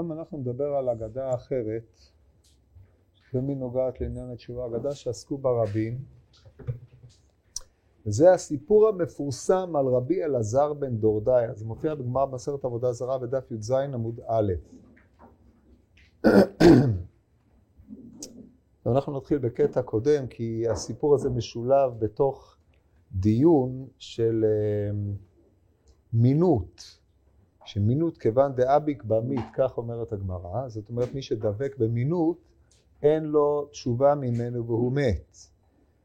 הפעם אנחנו נדבר על אגדה אחרת, שמי נוגעת לעניין התשובה, אגדה שעסקו ברבים. זה הסיפור המפורסם על רבי אלעזר בן דורדיא. זה מופיע בגמרא במסכת עבודה זרה בדף י"ז עמוד א'. אנחנו נתחיל בקטע קודם, כי הסיפור הזה משולב בתוך דיון של מינות. שמינות כיוון דאביק במית, כך אומרת הגמרא, זאת אומרת מי שדבק במינות אין לו תשובה ממנו והוא מת.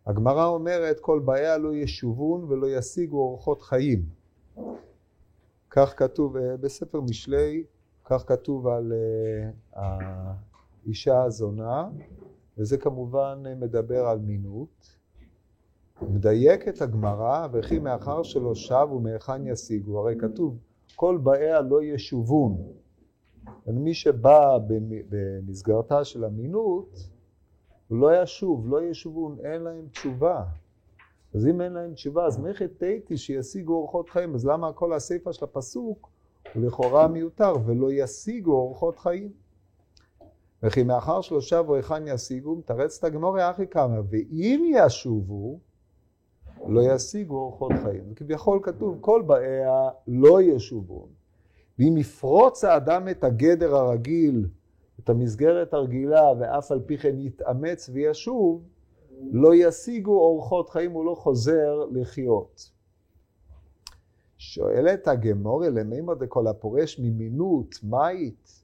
הגמרא אומרת כל בעיה לא ישובון ולא ישיגו אורחות חיים. כך כתוב בספר משלי, כך כתוב על האישה הזונה, וזה כמובן מדבר על מינות. מדייק את הגמרא, וכי מאחר שלא שב ומאכן ישיגו, הרי כתוב כל באיה לא ישובון. מי שבא במסגרתה של המינות, הוא לא ישוב, לא ישובון, אין להם תשובה. אז אם אין להם תשובה, אז מלכת תהיתי שישיגו אורחות חיים, אז למה כל הסיפה של הפסוק הוא לכאורה מיותר, ולא ישיגו אורחות חיים? וכי מאחר שלושה ואיכן ישיגו, מתרץ את הגמורה אחי כמה, ואם ישובו, לא ישיגו אורחות חיים. כביכול כתוב, כל באיה לא ישובו. ואם יפרוץ האדם את הגדר הרגיל, את המסגרת הרגילה, ואף על פי כן יתאמץ וישוב, לא ישיגו אורחות חיים, הוא לא חוזר לחיות. שואלת הגמורה, למימא דכל הפורש ממינות, מית?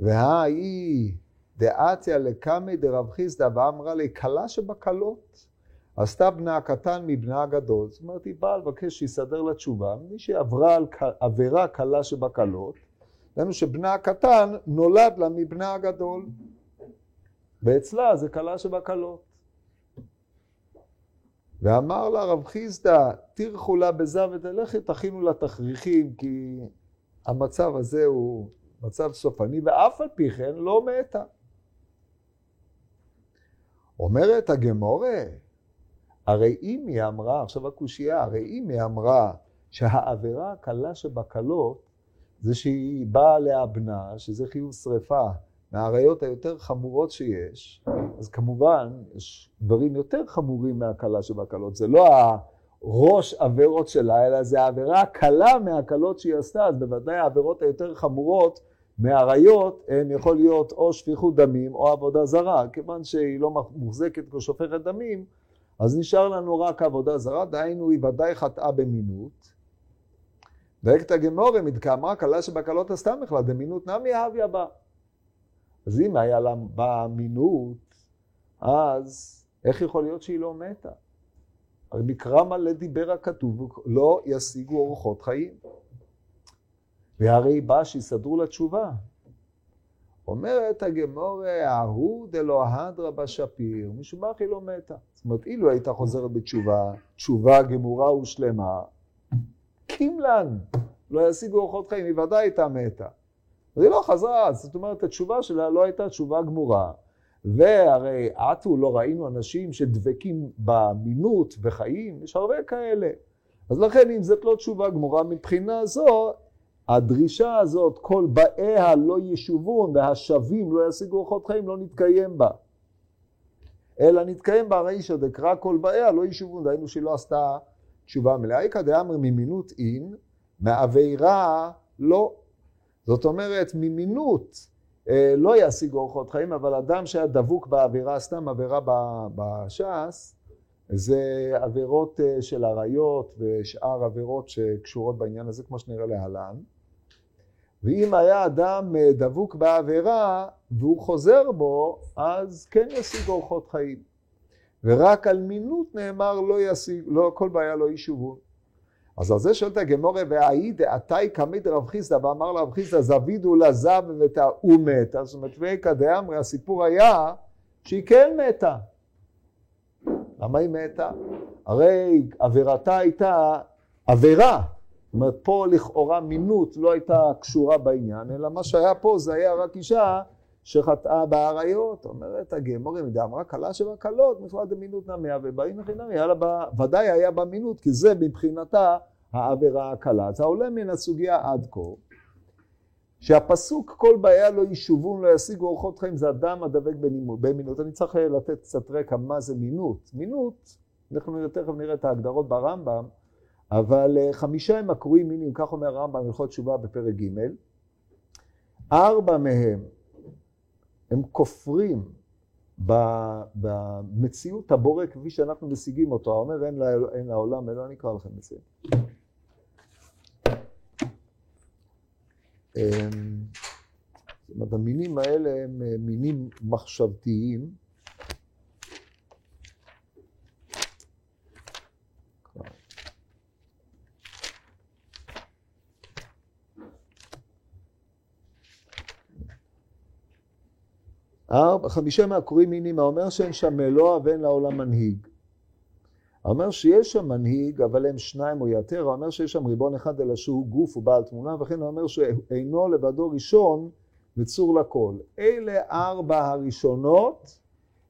והאי דעתיה לקמא דרב חיסדא ואמרה לי, קלה שבקלות. עשתה בנה הקטן מבנה הגדול, זאת אומרת היא באה לבקש שיסדר לתשובה, מי שעברה על עבירה קלה שבקלות, לנו שבנה הקטן נולד לה מבנה הגדול, ואצלה זה קלה שבקלות. ואמר לה רב חיסדא, תירחו לה בזה ותלכי תכינו לה תכריכים, כי המצב הזה הוא מצב סופני, ואף על פי כן לא מתה. אומרת הגמורה, הרי אם היא אמרה, עכשיו הקושייה, הרי אם היא אמרה שהעבירה הקלה שבקלות זה שהיא באה להבנה, שזה חיוב שריפה, מהעריות היותר חמורות שיש, אז כמובן יש דברים יותר חמורים מהקלה שבקלות, זה לא הראש עבירות שלה, אלא זה העבירה הקלה מהקלות שהיא עשתה, אז בוודאי העבירות היותר חמורות מהעריות הן יכול להיות או שפיכות דמים או עבודה זרה, כיוון שהיא לא מוחזקת כמו שופכת דמים, אז נשאר לנו רק עבודה זרה, דהיינו היא ודאי חטאה במינות. דייקת הגמורה, מתקאמרה קלה שבקלות הסתם בכלל, דמינות נמי אהביה בה. אז אם היה לה במינות, אז איך יכול להיות שהיא לא מתה? הרי בקרמה לדיבר הכתוב, לא ישיגו אורחות חיים. והרי בא שיסדרו לתשובה. אומרת הגמורה, ההוא דלא הדרה בשפיר, משום מה היא לא מתה. זאת אומרת, אילו הייתה חוזרת בתשובה, תשובה גמורה ושלמה, קימלן, לא ישיגו אורחות חיים, היא ודאי הייתה מתה. אז היא לא חזרה, זאת אומרת, התשובה שלה לא הייתה תשובה גמורה. והרי עתו לא ראינו אנשים שדבקים במינות וחיים, יש הרבה כאלה. אז לכן, אם זאת לא תשובה גמורה מבחינה זו, הדרישה הזאת, כל באיה לא ישובון והשבים לא ישיגו אורחות חיים, לא נתקיים בה. אלא נתקיים בה הרי שדקרה כל באיה לא ישובון, דהיינו שהיא לא עשתה תשובה מלאה. איכא דאמר ממינות אין, מעבירה לא. זאת אומרת, ממינות לא ישיגו אורחות חיים, אבל אדם שהיה דבוק בעבירה, סתם עבירה בש"ס, זה עבירות של עריות ושאר עבירות שקשורות בעניין הזה, כמו שנראה להלן. ואם היה אדם דבוק בעבירה והוא חוזר בו, אז כן ישיג אורחות חיים. ורק על מינות נאמר לא ישיג, לא, כל בעיה לא ישובון. אז על זה שואלת הגמורה, והאי דעתי קמיד רב חיסדא ואמר לרב חיסדא זבידו לזב ותאו מתה. זאת אומרת, ואיכא דאמרי, הסיפור היה שהיא כן מתה. למה היא מתה? הרי עבירתה הייתה עבירה. זאת אומרת, פה לכאורה מינות לא הייתה קשורה בעניין, אלא מה שהיה פה זה היה רק אישה שחטאה בעריות. אומרת הגמורה, דאמרה קלה שבקלות, מפרט דמינות נמיה ובאי נכי נמיה, ודאי היה במינות, כי זה מבחינתה העבירה הקלה. זה עולה מן הסוגיה עד כה, שהפסוק כל בעיה לא יישובון, לא ישיגו אורחות חיים, זה אדם הדבק במינות. אני צריך לתת קצת רקע מה זה מינות. מינות, אנחנו תכף נראה את ההגדרות ברמב"ם, אבל חמישה הם הקרויים מינים, כך אומר הרמב"ם, הלכות תשובה בפרק ג', ארבע מהם הם כופרים במציאות הבורא כפי שאנחנו משיגים אותו. אומר אין לעולם, אלא אני אקרא לכם את זה. המינים האלה הם מינים מחשבתיים. חמישה מהקרויים מינים, האומר שאין שם אלוה ואין לעולם מנהיג. האומר שיש שם מנהיג, אבל הם שניים או יותר. האומר שיש שם ריבון אחד, אלא שהוא גוף ובעל תמונה, וכן האומר שאינו לבדו ראשון וצור לכל. אלה ארבע הראשונות,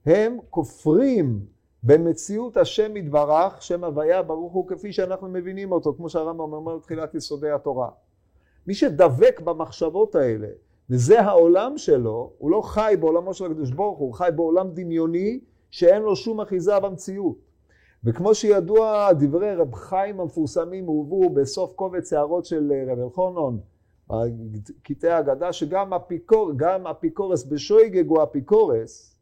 הם כופרים במציאות השם יתברך, שם הוויה ברוך הוא כפי שאנחנו מבינים אותו, כמו שהרמב"ם אומר בתחילת יסודי התורה. מי שדבק במחשבות האלה, וזה העולם שלו, הוא לא חי בעולמו של הקדוש ברוך הוא, הוא חי בעולם דמיוני שאין לו שום אחיזה במציאות. וכמו שידוע, דברי רב חיים המפורסמים הובאו בסוף קובץ הערות של רב אלחונון, קטעי ההגדה, שגם אפיקורס בשויגג הוא אפיקורס,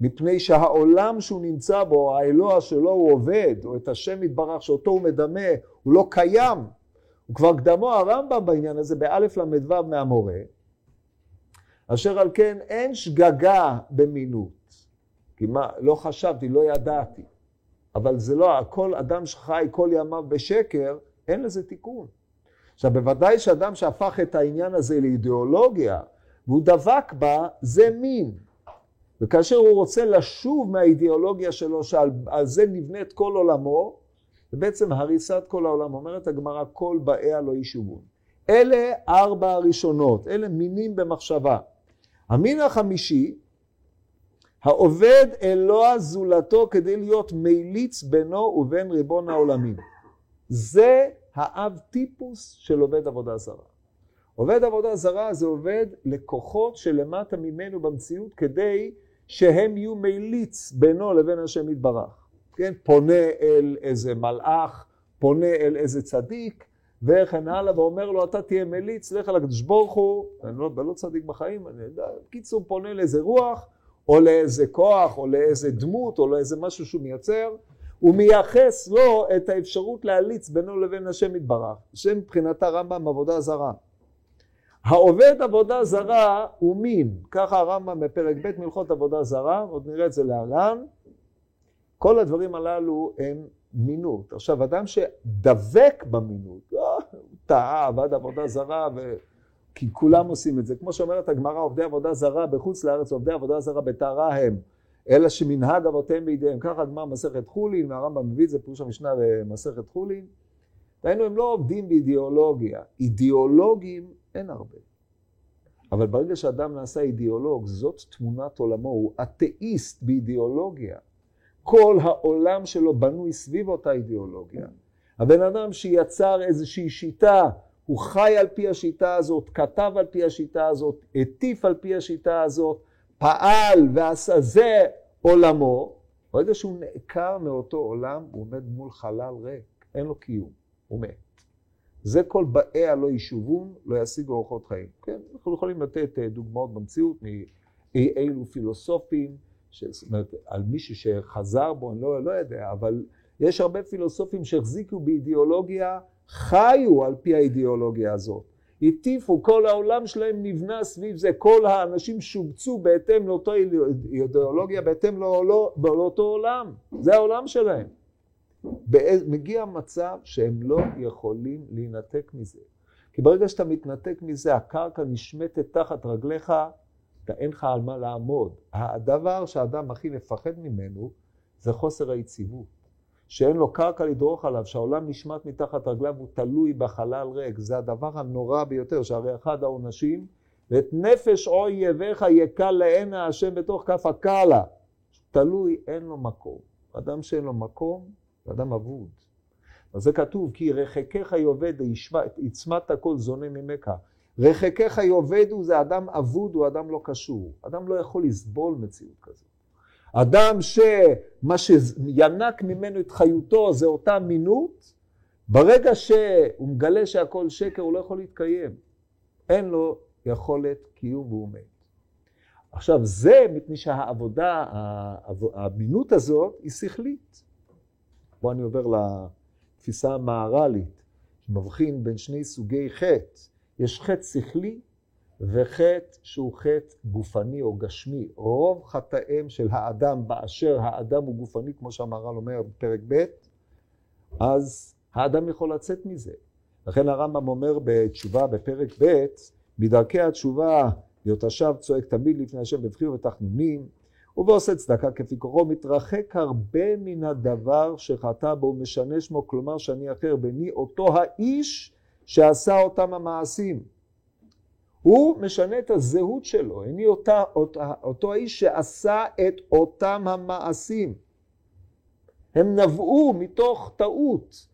מפני שהעולם שהוא נמצא בו, האלוה שלו הוא עובד, או את השם יתברך שאותו הוא מדמה, הוא לא קיים. הוא כבר קדמו הרמב"ם בעניין הזה, באלף למדבר מהמורה, אשר על כן אין שגגה במינות, כי מה, לא חשבתי, לא ידעתי, אבל זה לא, כל אדם שחי כל ימיו בשקר, אין לזה תיקון. עכשיו בוודאי שאדם שהפך את העניין הזה לאידיאולוגיה, והוא דבק בה, זה מין. וכאשר הוא רוצה לשוב מהאידיאולוגיה שלו, שעל זה נבנית כל עולמו, ובעצם הריסת כל העולם, אומרת הגמרא, כל באיה לא ישובון. אלה ארבע הראשונות, אלה מינים במחשבה. המין החמישי, העובד אלוה זולתו כדי להיות מיליץ בינו ובין ריבון העולמים. זה האב טיפוס של עובד עבודה זרה. עובד עבודה זרה זה עובד לכוחות שלמטה ממנו במציאות כדי שהם יהיו מיליץ בינו לבין השם יתברך. כן? פונה אל איזה מלאך, פונה אל איזה צדיק, וכן הלאה, ואומר לו, אתה תהיה מליץ, לך על הקדוש ברוך הוא, אני לא צדיק בחיים, אני יודע, קיצור פונה לאיזה רוח, או לאיזה כוח, או לאיזה דמות, או לאיזה משהו שהוא מייצר, הוא מייחס לו את האפשרות להליץ בינו לבין השם יתברך, שם מבחינת הרמב"ם עבודה זרה. העובד עבודה זרה הוא מין, ככה הרמב"ם בפרק ב' מלכות עבודה זרה, עוד נראה את זה להלן, כל הדברים הללו הם מינות. עכשיו אדם שדבק במינות, טעה, עבד עבודה זרה, כי כולם עושים את זה. כמו שאומרת הגמרא, עובדי עבודה זרה בחוץ לארץ, עובדי עבודה זרה בטהרה הם, אלא שמנהג אבותיהם בידיהם. ככה הגמרא מסכת חולין, והרמב"ם מביא את זה פירוש המשנה במסכת חולין. דהיינו, הם לא עובדים באידיאולוגיה. אידיאולוגים אין הרבה. אבל ברגע שאדם נעשה אידיאולוג, זאת תמונת עולמו, הוא אתאיסט באידיאולוגיה. כל העולם שלו בנוי סביב אותה אידיאולוגיה. הבן אדם שיצר איזושהי שיטה, הוא חי על פי השיטה הזאת, כתב על פי השיטה הזאת, הטיף על פי השיטה הזאת, פעל ועשה זה עולמו, או איזה שהוא נעקר מאותו עולם, הוא עומד מול חלל ריק, אין לו קיום, הוא מת. זה כל באיה לא יישובון, לא ישיגו אורחות חיים. כן? אנחנו יכולים לתת דוגמאות במציאות מאילו פילוסופים, זאת אומרת, על מישהו שחזר בו, אני לא יודע, אבל יש הרבה פילוסופים שהחזיקו באידיאולוגיה, חיו על פי האידיאולוגיה הזאת. הטיפו, כל העולם שלהם נבנה סביב זה, כל האנשים שובצו בהתאם לאותו אידיאולוגיה, בהתאם לאותו עולם. זה העולם שלהם. מגיע מצב שהם לא יכולים להינתק מזה. כי ברגע שאתה מתנתק מזה, הקרקע נשמטת תחת רגליך, אין לך על מה לעמוד. הדבר שהאדם הכי מפחד ממנו, זה חוסר היציבות. שאין לו קרקע לדרוך עליו, שהעולם נשמט מתחת רגליו, הוא תלוי בחלל ריק. זה הדבר הנורא ביותר, שהרי אחד העונשים, ואת נפש אויביך יקל לעין השם בתוך כף הקלה. תלוי, אין לו מקום. אדם שאין לו מקום, אדם אבוד. אז זה כתוב, כי רחקך יאבד, יצמת הכל זונה ממך. רחקך יאבדו, זה אדם אבוד, הוא אדם לא קשור. אדם לא יכול לסבול מציאות כזאת. אדם שמה שינק ממנו את חיותו זה אותה מינות, ברגע שהוא מגלה שהכל שקר הוא לא יכול להתקיים. אין לו יכולת קיום והוא מת. עכשיו זה מפני שהעבודה, המינות הזאת היא שכלית. בוא אני עובר לתפיסה המהר"לית, שמבחין בין שני סוגי חטא. יש חטא שכלי וחטא שהוא חטא גופני או גשמי. רוב חטאיהם של האדם באשר האדם הוא גופני, כמו שהמהר"ל אומר בפרק ב', אז האדם יכול לצאת מזה. לכן הרמב"ם אומר בתשובה בפרק ב', בדרכי התשובה, להיות השב צועק תמיד לפני השם בבכי ובתחנונים, ובעושה צדקה כפי כוחו, מתרחק הרבה מן הדבר שחטא בו, משנה שמו, כלומר שאני אחר ביני אותו האיש שעשה אותם המעשים. הוא משנה את הזהות שלו, איני אותו האיש שעשה את אותם המעשים. הם נבעו מתוך טעות,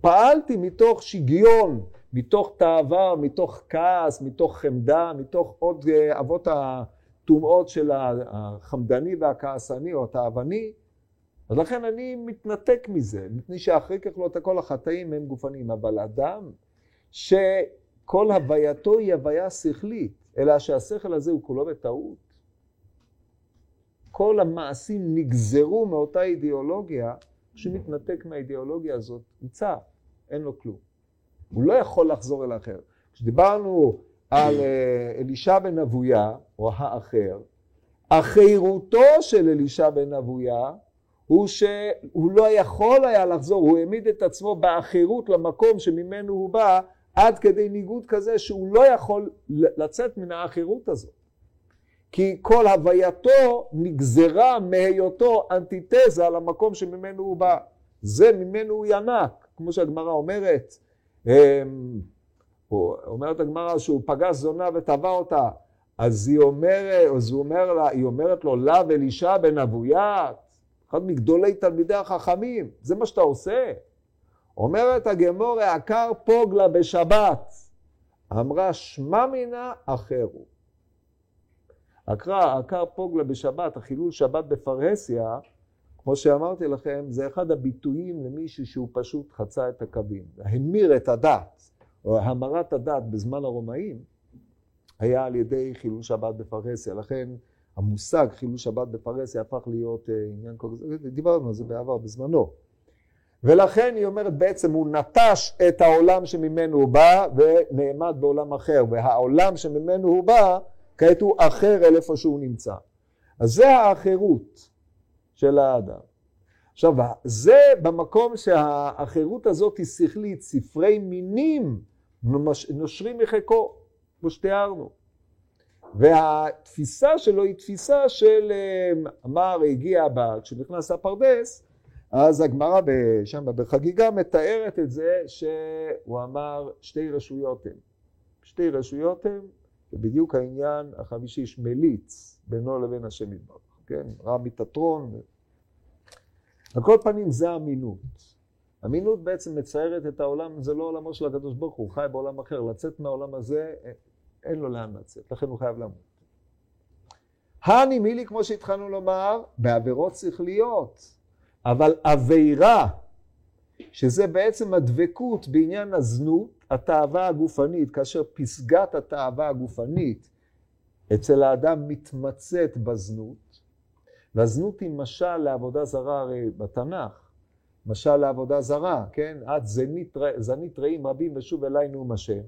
פעלתי מתוך שגיון, מתוך תאווה, מתוך כעס, מתוך חמדה, מתוך עוד אבות התומעות של החמדני והכעסני או התאווני. אז לכן אני מתנתק מזה, מפני שאחרי ככלות כל החטאים הם גופניים. אבל אדם שכל הווייתו היא הוויה שכלית, אלא שהשכל הזה הוא כולו בטעות. כל המעשים נגזרו מאותה אידיאולוגיה, כשמתנתק מהאידיאולוגיה הזאת, נצא, אין לו כלום. הוא לא יכול לחזור אל האחר. כשדיברנו על אלישע בן אבויה, או האחר, החירותו של אלישע בן אבויה, הוא שהוא לא יכול היה לחזור, הוא העמיד את עצמו באחירות למקום שממנו הוא בא, עד כדי ניגוד כזה שהוא לא יכול לצאת מן האחירות הזאת. כי כל הווייתו נגזרה מהיותו אנטיתזה למקום שממנו הוא בא. זה ממנו הוא ינק, כמו שהגמרא אומרת, אומרת הגמרא שהוא פגש זונה וטבע אותה, אז היא אומרת, היא אומרת לו, לה ואלישע בן אבויה, אחד מגדולי תלמידי החכמים, זה מה שאתה עושה. אומרת הגמורה, עקר פוגלה בשבת, אמרה שמה מינה אחרו. עקר פוגלה בשבת, החילול שבת בפרהסיה, כמו שאמרתי לכם, זה אחד הביטויים למישהו שהוא פשוט חצה את הקווים. המיר את הדת, או המרת הדת בזמן הרומאים, היה על ידי חילול שבת בפרהסיה. לכן המושג חילול שבת בפרהסיה הפך להיות עניין כל כך, דיברנו על זה בעבר בזמנו. ולכן היא אומרת בעצם הוא נטש את העולם שממנו הוא בא ונעמד בעולם אחר, והעולם שממנו הוא בא כעת הוא אחר אל איפה שהוא נמצא. אז זה האחרות של האדם. עכשיו, זה במקום שהאחרות הזאת היא שכלית, ספרי מינים נושרים מחיקו, כמו שתיארנו. והתפיסה שלו היא תפיסה של אמר הגיע בה, כשנכנס הפרדס, אז הגמרא שם בחגיגה מתארת את זה שהוא אמר שתי רשויות הם. שתי רשויות הם, ובדיוק העניין החמישי שמליץ בינו לבין השם ידבר. כן? רע מתתרון. על כל פנים זה אמינות. אמינות בעצם מציירת את העולם, זה לא עולמו של הקדוש ברוך הוא, חי בעולם אחר. לצאת מהעולם הזה אין לו לאן לצאת, לכן הוא חייב למות. הנימילי כמו שהתחלנו לומר, בעבירות שכליות, אבל עבירה, שזה בעצם הדבקות בעניין הזנות, התאווה הגופנית, כאשר פסגת התאווה הגופנית אצל האדם מתמצאת בזנות, והזנות היא משל לעבודה זרה, הרי בתנ"ך, משל לעבודה זרה, כן? את זנית רעים רבים ושוב אליי נאום השם,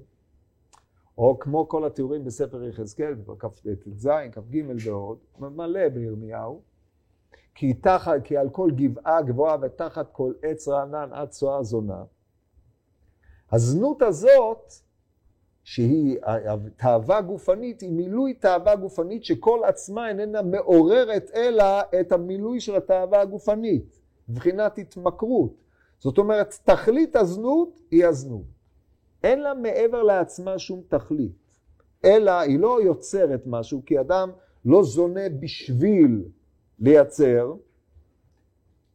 או כמו כל התיאורים בספר יחזקאל, כ"ז, כ"ג ועוד, מלא בירמיהו, כי על כל גבעה גבוהה ותחת כל עץ רענן עד צואה זונה. הזנות הזאת, שהיא תאווה גופנית, היא מילוי תאווה גופנית שכל עצמה איננה מעוררת אלא את המילוי של התאווה הגופנית, מבחינת התמכרות. זאת אומרת, תכלית הזנות היא הזנות. אין לה מעבר לעצמה שום תכלית, אלא היא לא יוצרת משהו, כי אדם לא זונה בשביל לייצר,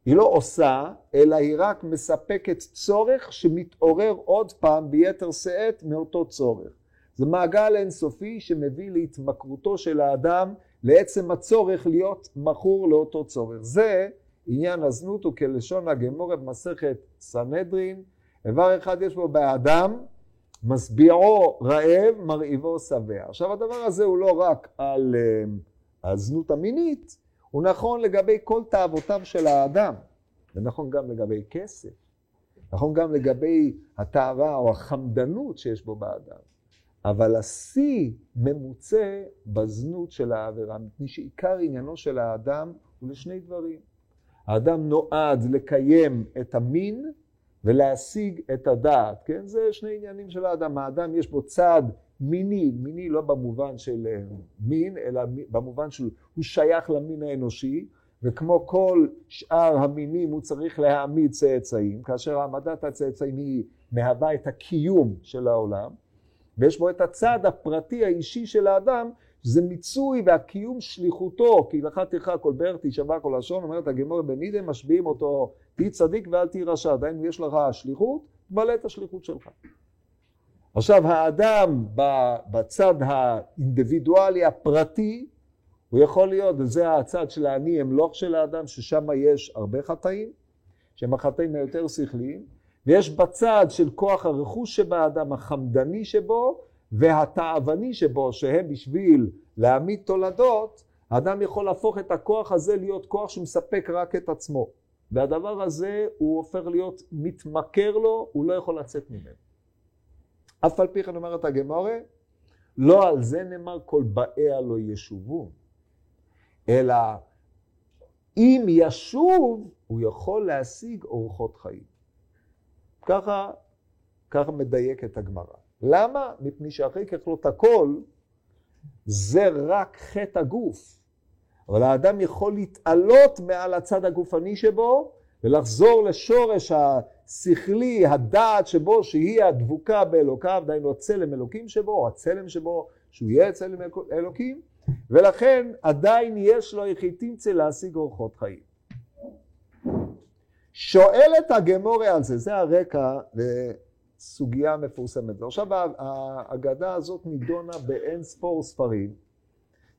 היא לא עושה, אלא היא רק מספקת צורך שמתעורר עוד פעם ביתר שאת מאותו צורך. זה מעגל אינסופי שמביא להתמכרותו של האדם לעצם הצורך להיות מכור לאותו צורך. זה עניין הזנות הוא כלשון הגמורה במסכת סנהדרין. דבר אחד יש בו באדם, משביעו רעב, מרעיבו שבע. עכשיו הדבר הזה הוא לא רק על הזנות המינית, הוא נכון לגבי כל תאוותיו של האדם. זה נכון גם לגבי כסף, נכון גם לגבי התאווה או החמדנות שיש בו באדם. אבל השיא ממוצה בזנות של העבירה, מפני שעיקר עניינו של האדם הוא לשני דברים. האדם נועד לקיים את המין ולהשיג את הדעת, כן? זה שני עניינים של האדם. האדם יש בו צד מיני, מיני לא במובן של מין, אלא במובן שהוא שייך למין האנושי, וכמו כל שאר המינים הוא צריך להעמיד צאצאים, כאשר העמדת הצאצאים היא מהווה את הקיום של העולם, ויש בו את הצד הפרטי האישי של האדם, זה מיצוי והקיום שליחותו, כי לך תרחה כל באר תישבע כל לשון, אומרת הגמור בנידם משביעים אותו, תהי צדיק ואל תהי רשע, עדיין יש לך השליחות, תמלא את השליחות שלך. עכשיו האדם בצד האינדיבידואלי הפרטי, הוא יכול להיות, וזה הצד של העני המלוך של האדם, ששם יש הרבה חטאים, שהם החטאים היותר שכליים, ויש בצד של כוח הרכוש שבאדם, החמדני שבו, והתאווני שבו, שהם בשביל להעמיד תולדות, האדם יכול להפוך את הכוח הזה להיות כוח שמספק רק את עצמו. והדבר הזה הוא הופך להיות מתמכר לו, הוא לא יכול לצאת ממנו. אף על פי כן אומרת הגמרא, לא על זה נאמר כל באיה לא ישובו, אלא אם ישוב הוא יכול להשיג אורחות חיים. ככה מדייק את הגמרא. למה? מפני שאחרי ככלות הכל, זה רק חטא הגוף. אבל האדם יכול להתעלות מעל הצד הגופני שבו, ולחזור לשורש השכלי, הדעת שבו, שהיא הדבוקה באלוקיו, דהיינו הצלם אלוקים שבו, או הצלם שבו, שהוא יהיה צלם אלוקים, ולכן עדיין יש לו יחיתמצא להשיג אורחות חיים. שואלת הגמורה על זה, זה הרקע לסוגיה מפורסמת. עכשיו ההגדה הזאת נידונה באין ספור ספרים.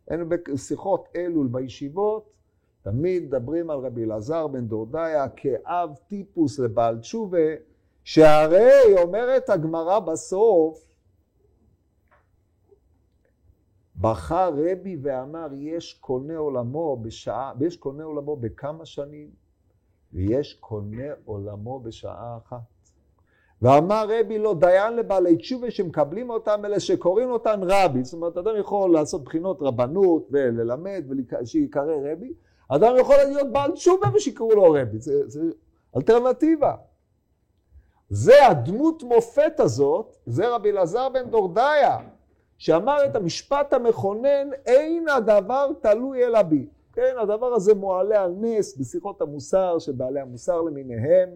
אין בשיחות אלול בישיבות, תמיד מדברים על רבי אלעזר בן דורדיא כאב טיפוס לבעל תשובה, שהרי אומרת הגמרא בסוף, בחר רבי ואמר יש קונה עולמו בשעה, ויש קונה עולמו בכמה שנים, ויש קונה עולמו בשעה אחת. ואמר רבי לא דיין לבעלי תשובה שמקבלים אותם, אלה שקוראים אותם רבי. זאת אומרת, אדם יכול לעשות בחינות רבנות וללמד ושיקרא רבי. אדם יכול להיות בעל תשובה ושיקראו לו רבי. זה אלטרנטיבה. זה הדמות מופת הזאת, זה רבי אלעזר בן דורדיא, שאמר את המשפט המכונן, אין הדבר תלוי אלא בי. כן, הדבר הזה מועלה על נס בשיחות המוסר של בעלי המוסר למיניהם,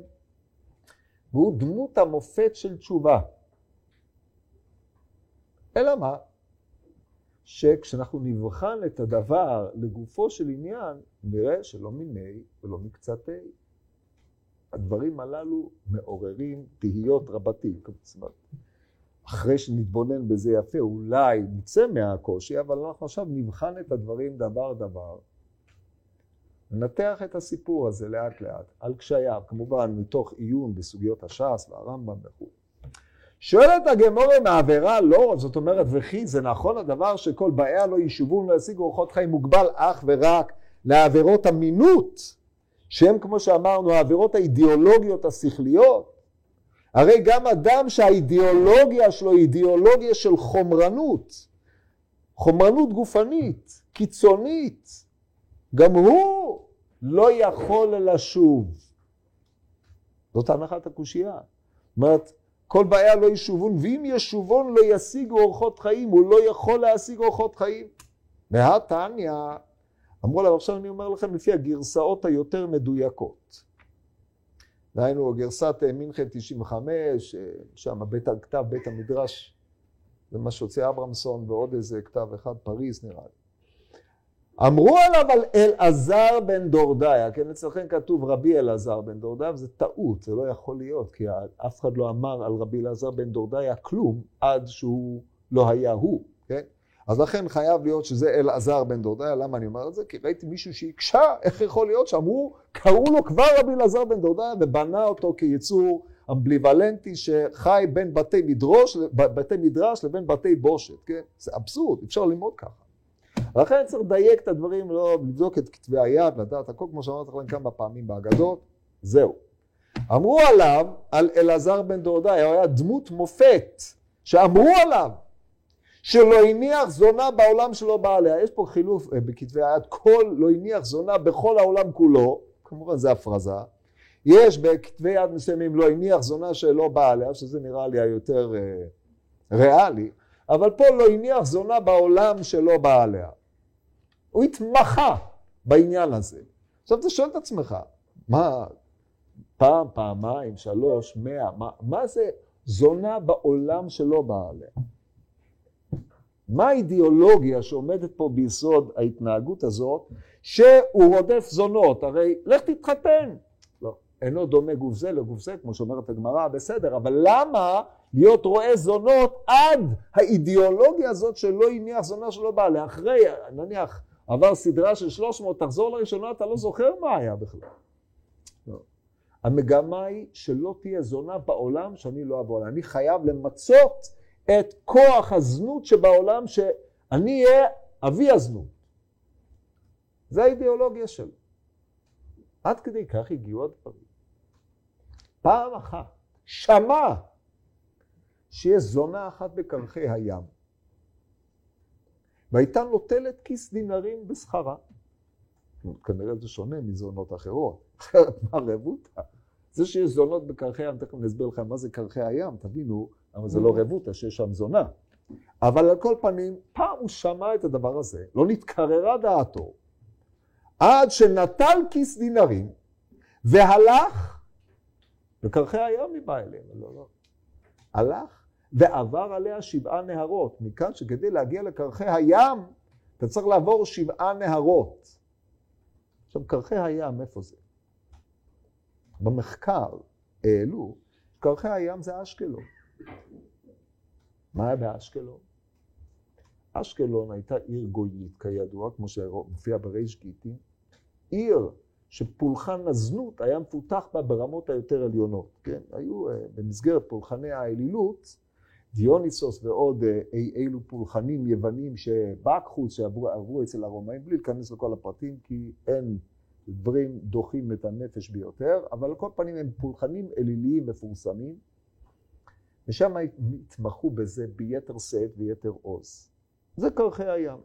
והוא דמות המופת של תשובה. אלא מה? שכשאנחנו נבחן את הדבר לגופו של עניין, נראה שלא מיני ולא מקצתי. הדברים הללו מעוררים תהיות רבתי, כמצוות. אחרי שנתבונן בזה יפה, אולי נצא מהקושי, אבל אנחנו עכשיו נבחן את הדברים דבר דבר. נתח את הסיפור הזה לאט לאט, על קשייו, כמובן מתוך עיון בסוגיות הש"ס והרמב"ם וכו'. שואלת הגמורה מעבירה לא, זאת אומרת וכי זה נכון הדבר שכל באיה לא יישובון להשיג אורחות חיים מוגבל אך ורק לעבירות המינות, שהן כמו שאמרנו העבירות האידיאולוגיות השכליות, הרי גם אדם שהאידיאולוגיה שלו היא אידיאולוגיה של חומרנות, חומרנות גופנית, קיצונית, גם הוא לא יכול לשוב. זאת הנחת הקושייה. זאת אומרת, כל בעיה לא ישובון, ואם ישובון לא ישיג אורחות חיים, הוא לא יכול להשיג אורחות חיים. והתניא, אמרו לה, עכשיו אני אומר לכם לפי הגרסאות היותר מדויקות. דהיינו, גרסת מנחה 95, שם כתב בית המדרש, זה מה שהוציא אברמסון ועוד איזה כתב אחד, פריז נראה לי. אמרו עליו על אלעזר בן דורדיא, כן, אצלכם כתוב רבי אלעזר בן דורדיא, וזה טעות, זה לא יכול להיות, כי אף אחד לא אמר על רבי אלעזר בן דורדיא כלום, עד שהוא לא היה הוא, כן? אז לכן חייב להיות שזה אלעזר בן דורדיא. למה אני אומר את זה? כי ראיתי מישהו שהקשה, איך יכול להיות שאמרו, קראו לו כבר רבי אלעזר בן דורדיא ובנה אותו כיצור אמביוולנטי שחי בין בתי מדרש לבין בתי בושת, כן? זה אבסורד, אפשר ללמוד ככה. לכן צריך לדייק את הדברים, לא לבדוק את כתבי היד, לדעת הכל, כמו שאמרתי לכם כמה פעמים באגדות, זהו. אמרו עליו, על אלעזר בן דורדיא, הוא היה דמות מופת, שאמרו עליו, שלא הניח זונה בעולם שלא בא עליה. יש פה חילוף בכתבי היד, כל לא הניח זונה בכל העולם כולו, כמובן זה הפרזה. יש בכתבי יד מסוימים לא הניח זונה שלא בא עליה, שזה נראה לי היותר ריאלי, אבל פה לא הניח זונה בעולם שלא בא עליה. הוא התמחה בעניין הזה. עכשיו אתה שואל את עצמך, מה, פעם, פעמיים, שלוש, 100, מה זה זונה בעולם שלא בא עליה? מה האידיאולוגיה שעומדת פה ביסוד ההתנהגות הזאת, שהוא רודף זונות? הרי לך תתחתן. לא, אינו דומה גוף זה לגוף זה, כמו שאומרת הגמרא, בסדר, אבל למה להיות רואה זונות עד האידיאולוגיה הזאת שלא הניח זונה שלא באה עליה? אחרי, נניח, עבר סדרה של 300, תחזור לראשונה, אתה לא זוכר מה היה בכלל. לא. המגמה היא שלא תהיה זונה בעולם שאני לא אבוא עליה. אני חייב למצות את כוח הזנות שבעולם, שאני אהיה אבי הזנות. זה האידיאולוגיה שלו. עד כדי כך הגיעו הדברים. פעם אחת שמע שיש זונה אחת בקרחי הים, והייתה נוטלת כיס דינרים בשכרה. כנראה זה שונה מזונות אחרות. מה רבותה? זה שיש זונות בקרחי הים, תכף נסביר לכם מה זה קרחי הים, תבינו, אבל זה לא רבותה שיש שם זונה. אבל על כל פנים, פעם הוא שמע את הדבר הזה, לא נתקררה דעתו, עד שנטל כיס דינרים, והלך, בקרחי הים מבא אליהם, לא. הלך ועבר עליה 7 נהרות. מכאן שכדי להגיע לקרחי הים, אתה צריך לעבור 7 נהרות. עכשיו, קרחי הים, איפה זה? במחקר העלו, קרחי הים זה אשקלון. מה היה באשקלון? אשקלון הייתה עיר גויית, כידוע, כמו שמופיע בריש גיטין. עיר שפולחן הזנות היה מפותח בה ברמות היותר עליונות. כן, היו במסגרת פולחני האלילות, דיוניסוס ועוד אילו פולחנים יוונים שבאקחוס שעברו אצל הרומאים, בלי להיכנס לכל הפרטים, כי אין דברים דוחים את הנפש ביותר, אבל לכל פנים הם פולחנים אליליים מפורסמים, ושם התמחו בזה ביתר שאת ויתר עוז. זה קרחי הים.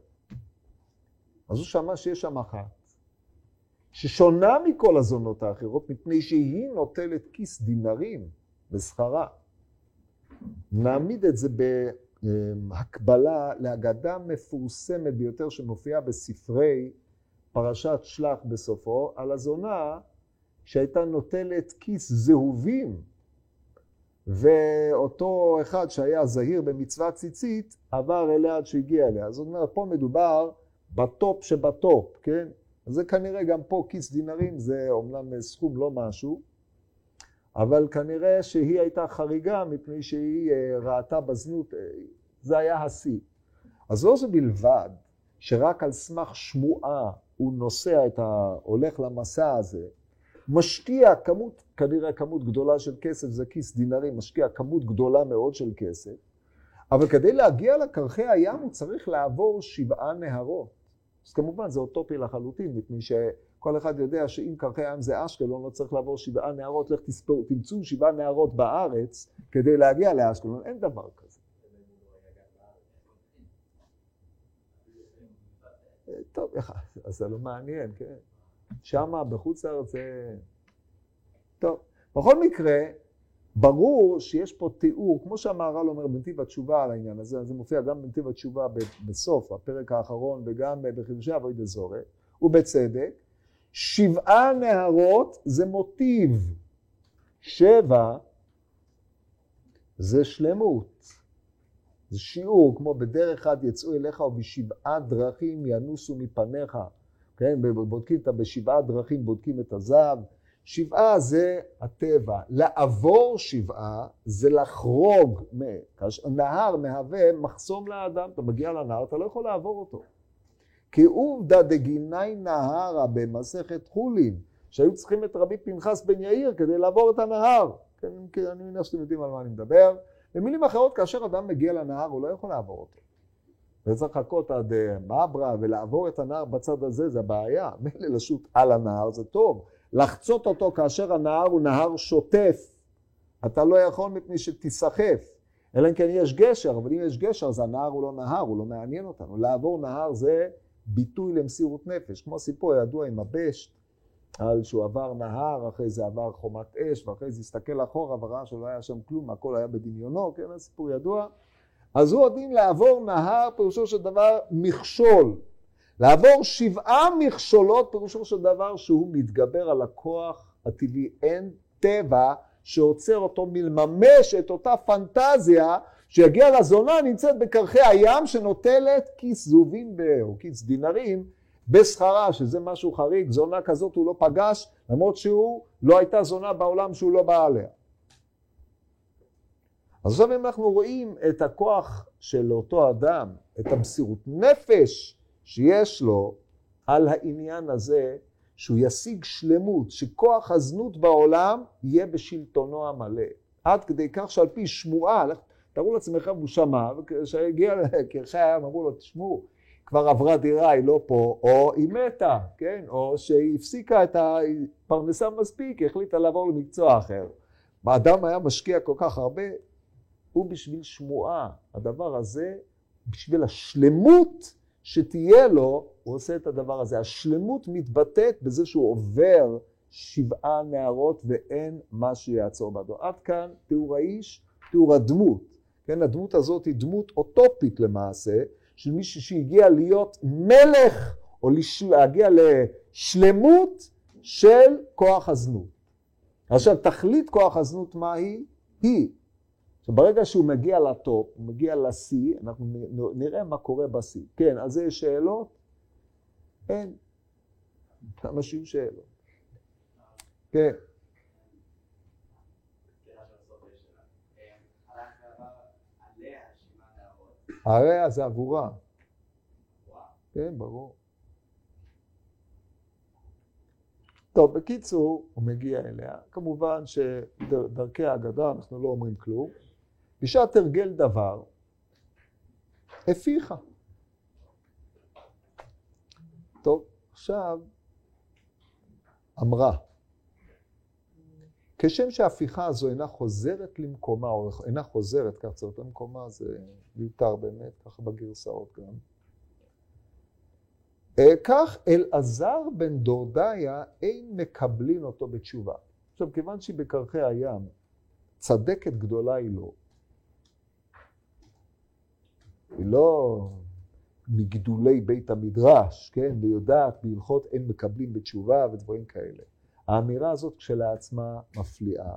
אז הוא שמע שיש שם אחת, ששונה מכל הזונות האחרות, מפני שהיא נוטלת כיס דינרים בשכרה. נעמיד את זה בהקבלה להגדה מפורסמת ביותר שמופיעה בספרי פרשת שלח בסופו, על הזונה שהייתה נוטלת כיס זהובים, ואותו אחד שהיה זהיר במצוות ציצית עבר אליה עד שהגיע אליה. זאת אומרת, פה מדובר בטופ שבטופ, כן? אז זה כנראה גם פה כיס דינרים, זה אומנם סכום לא משהו, אבל כנראה שהיא הייתה חריגה מפני שהיא ראתה בזנות, זה היה השיא. אז לא זה בלבד שרק על סמך שמועה הוא נוסע את הולך למסע הזה, משקיע כמות, כנראה כמות גדולה של כסף, זה כיס דינרים, משקיע כמות גדולה מאוד של כסף, אבל כדי להגיע לקרחי הים הוא צריך לעבור 7 נהרות. אז כמובן זה אוטופי לחלוטין, מפני שכל אחד יודע שאם קרחי הים זה אשקלון, לא צריך לעבור 7 נהרות, לך תמצאו 7 נהרות בארץ כדי להגיע לאשקלון, אין דבר כזה. טוב, אז זה לא מעניין, כן? שמה בחוץ לארץ זה... טוב, בכל מקרה, ברור שיש פה תיאור, כמו שהמהר"ל אומר בנתיב התשובה על העניין הזה, זה מופיע גם בנתיב התשובה בסוף, הפרק האחרון, וגם בחידושי עבודה זרה, ובצדק, 7 נהרות זה מוטיב, 7 זה שלמות, זה שיעור, כמו בדרך אחד יצאו אליך וב7 דרכים ינוסו מפניך, כן, בודקים את ה7 דרכים, בודקים את הזהב, שבעה זה הטבע, לעבור שבעה זה לחרוג, נהר מהווה מחסום לאדם, אתה מגיע לנהר, אתה לא יכול לעבור אותו. כי עובדא דגיני נהרה במסכת חולין, שהיו צריכים את רבי פנחס בן יעיר כדי לעבור את הנהר. כן, אני מניח שאתם יודעים על מה אני מדבר. במילים אחרות, כאשר אדם מגיע לנהר, הוא לא יכול לעבור אותו. וצריך לחכות עד מעברה ולעבור את הנהר בצד הזה, זה הבעיה. מילא לשוט על הנהר זה טוב. לחצות אותו כאשר הנהר הוא נהר שוטף. אתה לא יכול מפני שתיסחף. אלא אם כן יש גשר, אבל אם יש גשר אז הנהר הוא לא נהר, הוא לא מעניין אותנו. לעבור נהר זה ביטוי למסירות נפש, כמו סיפור ידוע עם הבשט, על שהוא עבר נהר, אחרי זה עבר חומת אש, ואחרי זה הסתכל אחורה וראה שלא היה שם כלום, הכל היה בדמיונו, כן, הסיפור ידוע. אז הוא יודעים לעבור נהר, פירושו של דבר מכשול. לעבור שבעה מכשולות, פירושו של דבר שהוא מתגבר על הכוח הטבעי. אין טבע שעוצר אותו מלממש את אותה פנטזיה, שיגיע לזונה נמצאת בקרחי הים, שנוטלת כיסזובים או כיסדינרים בסחרה, שזה משהו חריג. זונה כזאת הוא לא פגש, למרות שהוא לא הייתה זונה בעולם שהוא לא בא עליה. אז עכשיו אם אנחנו רואים את הכוח של אותו אדם, את המסירות נפש שיש לו על העניין הזה, שהוא ישיג שלמות, שכוח הזנות בעולם יהיה בשלטונו המלא. עד כדי כך שעל פי שמועה, תראו לעצמכם הוא שמע, וכשהגיע לקרחי הים אמרו לו, תשמעו, כבר עברה דירה, היא לא פה, או היא מתה, כן? או שהיא הפסיקה את הפרנסה מספיק, החליטה לעבור למקצוע אחר. האדם היה משקיע כל כך הרבה, הוא בשביל שמועה, הדבר הזה, בשביל השלמות שתהיה לו, הוא עושה את הדבר הזה. השלמות מתבטאת בזה שהוא עובר שבעה נהרות ואין מה שיעצור בדו. עד כאן תיאור האיש, תיאור הדמות. כן, הדמות הזאת היא דמות אוטופית למעשה, של מישהו שהגיע להיות מלך, או להגיע לשלמות של כוח הזנות. עכשיו, תכלית כוח הזנות מה היא? היא. ברגע שהוא מגיע לטופ, הוא מגיע לשיא, אנחנו נראה מה קורה בשיא. כן, אז זה שאלות? אין. כמה שיהיו שאלות. כן. הרי זה עבורה. כן, ברור. טוב, בקיצור, הוא מגיע אליה. כמובן שדרכי ההגדה אנחנו לא אומרים כלום. אישה תרגל דבר, הפיכה. טוב, עכשיו, אמרה, כשם שההפיכה הזו אינה חוזרת למקומה, או אינה חוזרת, כך צריך למקומה, זה מיותר באמת, ככה בגרסאות גם. כך אלעזר בן דורדיא אין מקבלים אותו בתשובה. עכשיו, כיוון שהיא בקרחי הים, צדקת גדולה היא לא. היא לא מגדולי בית המדרש, כן, ויודעת בהלכות אין מקבלים בתשובה ודברים כאלה. האמירה הזאת כשלעצמה מפליאה.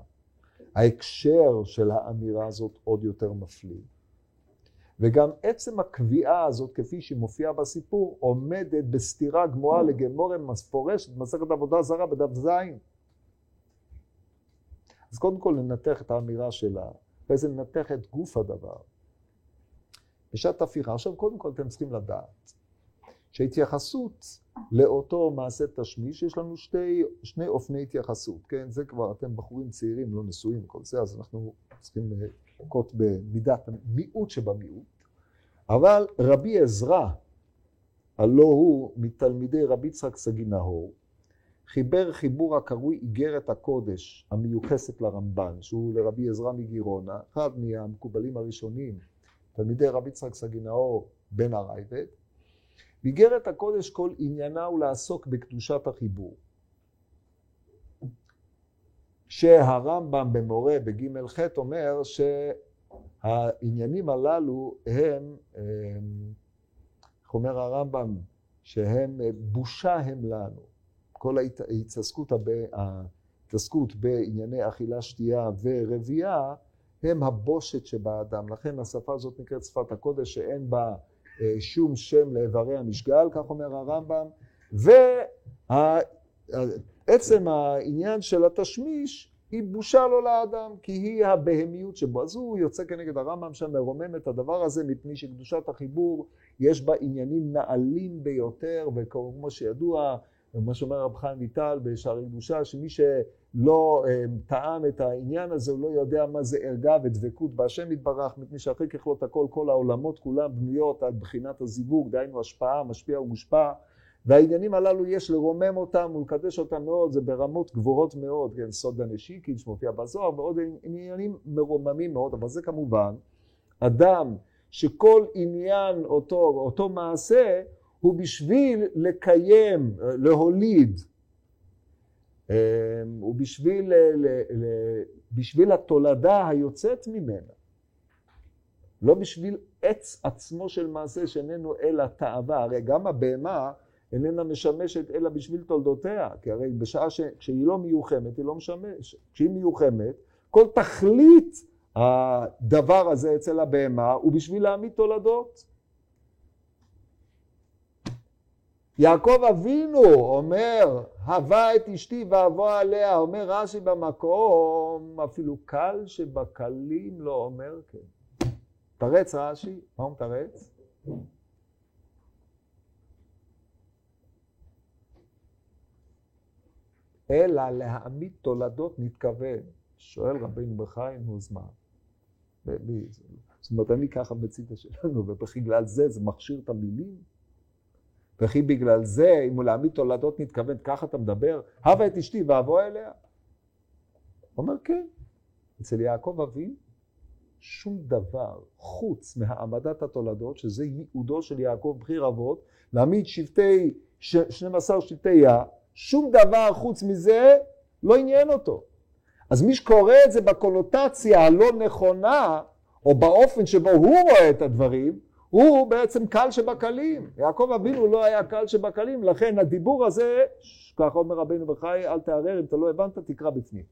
ההקשר של האמירה הזאת עוד יותר מפליא. וגם עצם הקביעה הזאת כפי שהיא מופיעה בסיפור, עומדת בסתירה גמורה לגמורה מפורשת, מסכת עבודה זרה בדף זין. אז קודם כל ננתח את האמירה שלה, ואז ננתח את גוף הדבר. בשעת הפיכה. עכשיו, קודם כל אתם צריכים לדעת שההתייחסות לאותו מעשה תשמיש, יש לנו שני אופני התייחסות, כן? זה כבר, אתם בחורים צעירים, לא נשואים, כל זה, אז אנחנו צריכים לחכות במידת מיעוט שבמיעוט. אבל רבי עזרא, הלא הוא מתלמידי רבי יצחק סגי נהור, חיבר חיבור הקרוי איגרת הקודש המיוחסת לרמב"ן, שהוא לרבי עזרא מגירונה, אחד מהמקובלים הראשונים, תלמידי רבי יצחק סגי נהור בן הרייבד, באיגרת הקודש כל עניינה הוא לעסוק בקדושת החיבור. שהרמב"ם במורה בג' ח' אומר שהעניינים הללו הם, אומר הרמב"ם, שהם בושה הם לנו. כל ההתעסקות בענייני אכילה, שתייה ורבייה, הם הבושת שבאדם, לכן השפה הזאת נקראת שפת הקודש, שאין בה שום שם לאיברי המשגל, כך אומר הרמב"ם, עצם העניין של התשמיש היא בושה לו לאדם, כי היא הבהמיות שבו. אז הוא יוצא כנגד הרמב"ם שמרומם את הדבר הזה, מפני שקדושת החיבור יש בה עניינים נעלים ביותר, וכמו שידוע, מה שאומר רבי חיים ויטאל בשערי קדושה, שמי שלא טעם את העניין הזה, הוא לא יודע מה זה ערגה ודבקות בהשם יתברך, מפני שאחרי ככלות הכל, כל העולמות כולם בנויות על בחינת הזיווג, דהיינו השפעה, משפיע ומושפע, והעניינים הללו יש לרומם אותם ולקדש אותם מאוד, זה ברמות גבוהות מאוד, כן, סוד הנשיקין שמופיע בזוהר, ועוד עניינים מרוממים מאוד, אבל זה כמובן אדם שכל עניין אותו מעשה, הוא בשביל לקיים, להוליד, הוא בשביל התולדה היוצאת ממנה, לא בשביל עץ עצמו של מעשה שאיננו אלא תאווה, הרי גם הבהמה איננה משמשת אלא בשביל תולדותיה, כי הרי בשעה כשהיא לא מיוחמת, היא לא משמשת, כשהיא מיוחמת, כל תכלית הדבר הזה אצל הבהמה הוא בשביל להעמיד תולדות. יעקב אבינו אומר, הווה את אשתי ואבוא עליה, אומר רשי במקום, אפילו קל שבקלים לא אומר כן. תרץ רשי, מה הוא תרץ? אלא להעמיד תולדות נתכוון, שואל רבינו בחיים הוזמן. זאת אומרת, אני ככה בציטה שלנו, ובכלל זה, זה מכשיר את המילים. וכי בגלל זה, אם הוא להעמיד תולדות נתכוון, ככה אתה מדבר, הווה את אשתי ואבוא אליה. הוא אומר כן, אצל יעקב אבינו, שום דבר חוץ מהעמדת התולדות, שזה ייעודו של יעקב בחיר אבות, להעמיד 12 שבטי יה, שום דבר חוץ מזה לא עניין אותו. אז מי שקורא את זה בקונוטציה הלא נכונה, או באופן שבו הוא רואה את הדברים, הוא בעצם קל שבקלים. יעקב אבינו לא היה קל שבקלים, לכן הדיבור הזה, ככה אומר רבינו בחי, אל תערער, אם אתה לא הבנת, תקרא בפנים.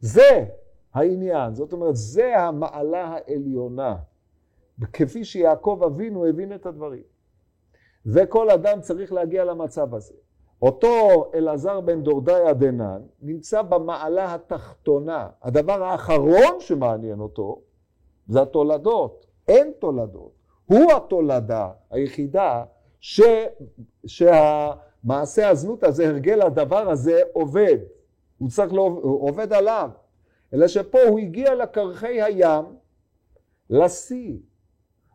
זה העניין, זאת אומרת, זה המעלה העליונה, כפי שיעקב אבינו הבין את הדברים. וכל אדם צריך להגיע למצב הזה. אותו אלעזר בן דורדיא דנן נמצא במעלה התחתונה. הדבר האחרון שמעניין אותו זה התולדות. אין תולדות. הוא התולדה היחידה שהמעשה הזנות הזה, הרגל הדבר הזה עובד. הוא צריך עובד עליו. אלא שפה הוא הגיע לקרחי הים, לשיא.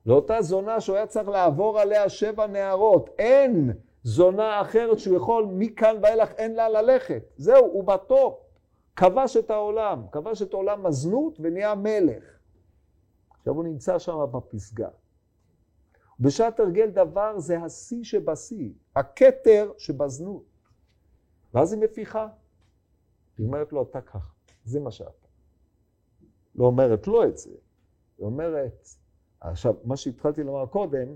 לאותה זונה שהוא היה צריך לעבור עליה 7 נהרות. אין זונה אחרת שהוא יכול, מכאן ואילך אין לה ללכת. זהו, הוא בטופ. כבש את העולם, כבש את עולם הזנות ונהיה מלך. עכשיו הוא נמצא שם בפסגה. בשעת הרגל דבר זה השיא שבשיא, הכתר שבזנות. ואז היא מפיחה. היא אומרת לו, אתה ככה, זה מה שאתה. לא אומרת לו את זה. היא אומרת, עכשיו, מה שהתחלתי לומר קודם,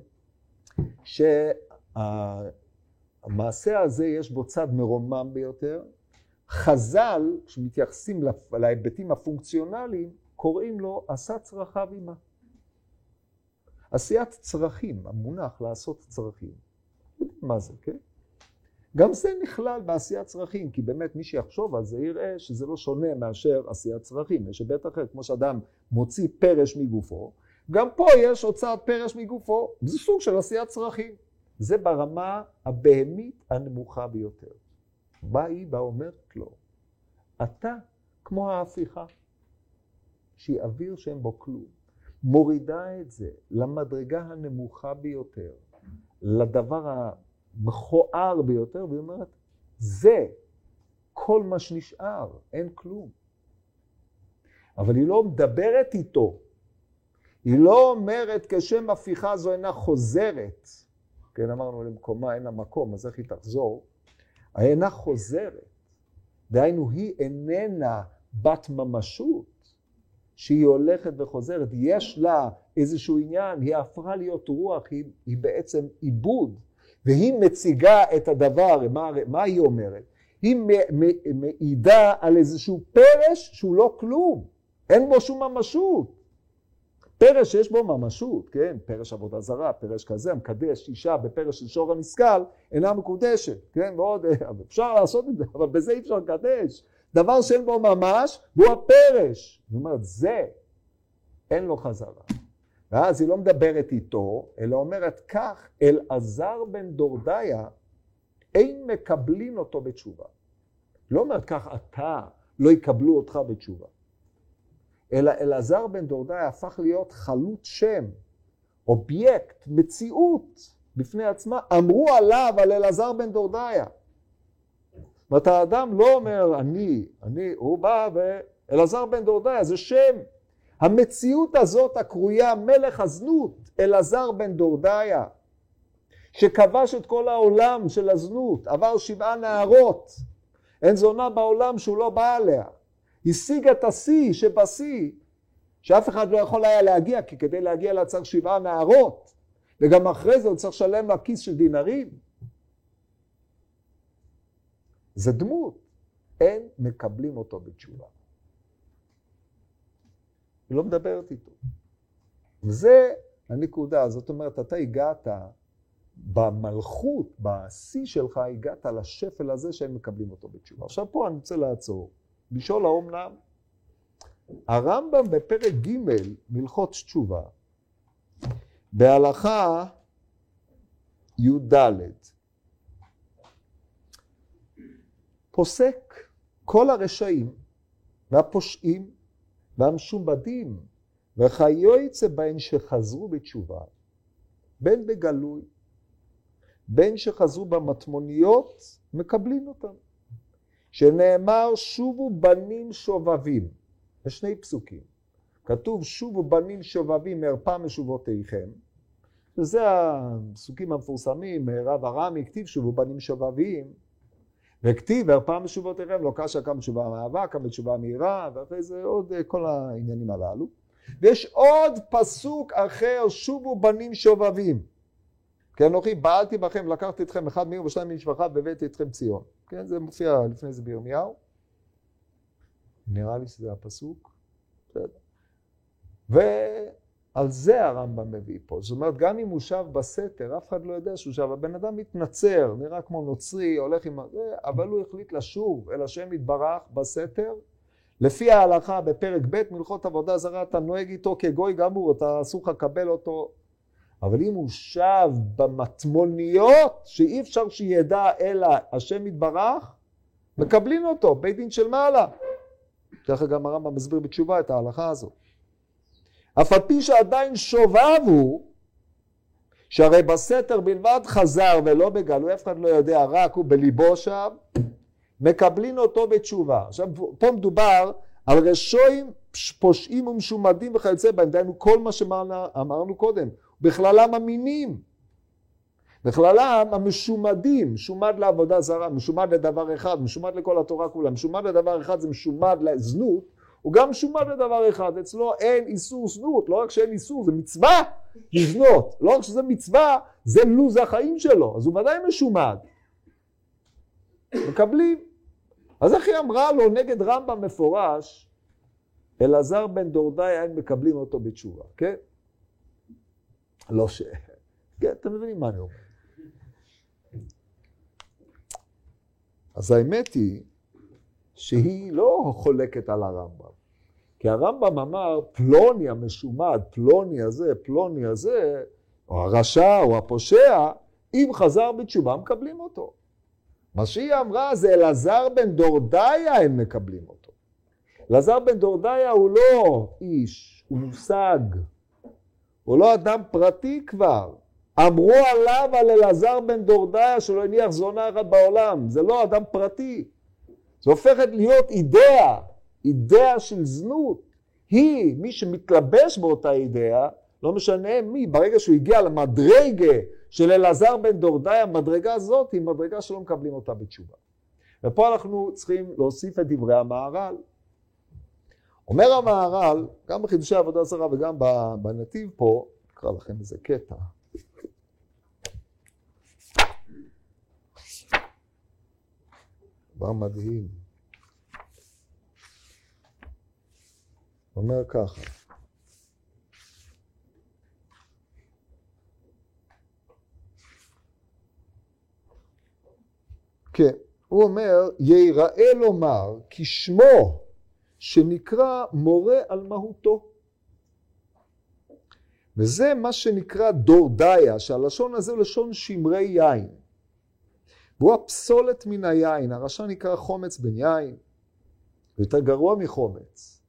המעשה הזה יש בו צד מרומם ביותר. חז"ל, כשמתייחסים להיבטים הפונקציונליים, קוראים לו עשה צרכיו עמה. עשיית צרכים, המונח לעשות צרכים. מה זה, כן? גם זה נכלל בעשיית צרכים, כי באמת מי שיחשוב על זה יראה שזה לא שונה מאשר עשיית צרכים. יש היבט אחר, כמו שאדם מוציא פרש מגופו, גם פה יש הוצאת פרש מגופו, זה סוג של עשיית צרכים. זה ברמה הבהמית הנמוכה ביותר. באה היא ואומרת לו, אתה כמו ההפיכה, שהיא אוויר שאין בו כלום, מורידה את זה למדרגה הנמוכה ביותר, לדבר המכוער ביותר, והיא אומרת, זה כל מה שנשאר, אין כלום. אבל היא לא מדברת איתו, היא לא אומרת, כשם הפיכה זו אינה חוזרת, כן, אמרנו למקומה, אין המקום, אז איך היא תחזור? אינה חוזרת. דהיינו, היא איננה בת ממשות, שהיא הולכת וחוזרת. יש לה איזשהו עניין, היא הפכה להיות רוח, היא בעצם עיבוד, והיא מציגה את הדבר, מה היא אומרת? היא מעידה על איזשהו פרש שהוא לא כלום, אין בו שום ממשות. פרש שיש בו ממשות, כן? פרש עבודה זרה, פרש כזה, המקדש אישה בפרש של שור הנסכל, אינה מקודשת, כן? מאוד, אפשר לעשות את זה, אבל בזה אי אפשר לקדש. דבר שאין בו ממש, הוא הפרש. זאת אומרת, זה, אין לו חזרה. ואז היא לא מדברת איתו, אלא אומרת כך, אלעזר בן דורדיא, אין מקבלים אותו בתשובה. לא אומרת כך, אתה, לא יקבלו אותך בתשובה. אלא אלעזר בן דורדיא הפך להיות חלות שם, אובייקט, מציאות בפני עצמה. אמרו עליו על אלעזר בן דורדיא. זאת אומרת, האדם לא אומר אני, הוא בא ואלעזר בן דורדיא, זה שם. המציאות הזאת הקרויה מלך הזנות, אלעזר בן דורדיא, שכבש את כל העולם של הזנות, עבר 7 נערות, אין זונה בעולם שהוא לא בא אליה. השיג את השיא שבשיא, שאף אחד לא יכול היה להגיע, כי כדי להגיע לה צריך 7 נערות, וגם אחרי זה הוא צריך לשלם לה כיס של דינרים. זה דמות, אין מקבלים אותו בתשובה. היא לא מדברת איתו. וזה הנקודה, זאת אומרת, אתה הגעת במלכות, בשיא שלך, הגעת לשפל הזה שהם מקבלים אותו בתשובה. עכשיו פה אני רוצה לעצור. בשאול האומנם, הרמב"ם בפרק ג' מלכות תשובה, בהלכה י"ד, פוסק כל הרשעים והפושעים והמשומדים וכיוצא בהן שחזרו בתשובה, בין בגלוי, בין שחזרו במטמוניות, מקבלים אותם. שנאמר שובו בנים שובבים, בשני פסוקים. כתוב שובו בנים שובבים מהרפה משובותיכם, שזה הפסוקים המפורסמים, רב הרמ"י כתיב שובו בנים שובבים, וכתיב הרפה משובותיכם, לא קשה כמה תשובה מהווה, כמה תשובה מהירה, ואחרי זה עוד כל העניינים הללו. ויש עוד פסוק אחר, שובו בנים שובבים. כן, אנוכי בעלתי בכם, לקחתי אתכם אחד מעיר ושניים ממשפחה, והבאתי אתכם ציון. כן, זה מופיע לפני זה בירמיהו. נראה לי שזה הפסוק. ועל זה הרמב"ם מביא פה. זאת אומרת, גם אם הוא שב בסתר, אף אחד לא יודע שהוא שב. הבן אדם מתנצר, נראה כמו נוצרי, הולך עם... אבל הוא החליט לשוב אל השם יתברך בסתר. לפי ההלכה בפרק ב' מלכות עבודה זרה, אתה נוהג איתו כגוי גמור, אתה אסור לך לקבל אותו. אבל אם הוא שב במטמוניות, שאי אפשר שידע אלא השם יתברך, מקבלים אותו, בית דין של מעלה. ככה גם הרמב"ם מסביר בתשובה את ההלכה הזו. אף על פי שעדיין שובב הוא, שהרי בסתר בלבד חזר ולא בגלוי, אף אחד לא יודע, רק הוא בליבו שם, מקבלים אותו בתשובה. עכשיו פה מדובר על רשעים, פושעים ומשומדים וכיוצא בהם, דהיינו כל מה שאמרנו קודם, בכללם המינים, בכללם המשומדים, משומד לעבודה זרה, משומד לדבר אחד, משומד לכל התורה כולה, משומד לדבר אחד זה משומד לזנות, הוא גם משומד לדבר אחד, אצלו אין איסור זנות, לא רק שאין איסור, זה מצווה לזנות, לא רק שזה מצווה, זה לוז החיים שלו, אז הוא ודאי משומד. מקבלים. אז אחי אמרה לו נגד רמב"ם מפורש, אלעזר בן דורדיא אין מקבלים אותו בתשובה, כן? לא ש... כן, אתם מבינים מה אני אומר. אז האמת היא שהיא לא חולקת על הרמב"ם. כי הרמב"ם אמר פלוני המשומד, פלוני הזה, פלוני הזה, או הרשע או הפושע, אם חזר בתשובה מקבלים אותו. מה שהיא אמרה זה אלעזר בן דורדיא הם מקבלים אותו. אלעזר בן דורדיא הוא לא איש, הוא מושג. הוא לא אדם פרטי כבר. אמרו עליו על אלעזר בן דורדיא שלא הניח זונה אחת בעולם. זה לא אדם פרטי. זה הופכת להיות אידאה, אידאה של זנות. היא, מי שמתלבש באותה אידאה, לא משנה מי, ברגע שהוא הגיע למדרגה של אלעזר בן דורדיא, המדרגה הזאת היא מדרגה שלא מקבלים אותה בתשובה. ופה אנחנו צריכים להוסיף את דברי המהר"ל. אומר המהר"ל, גם בחידושי עבודה זרה וגם בנתיב פה, נקרא לכם איזה קטע. דבר מדהים. אומר ככה. כן, הוא אומר, ייראה לומר כי שמו שנקרא מורה על מהותו. וזה מה שנקרא דורדיא, שהלשון הזה הוא לשון שמרי יין. והוא הפסולת מן היין, הרשע נקרא חומץ בן יין. זה יותר גרוע מחומץ.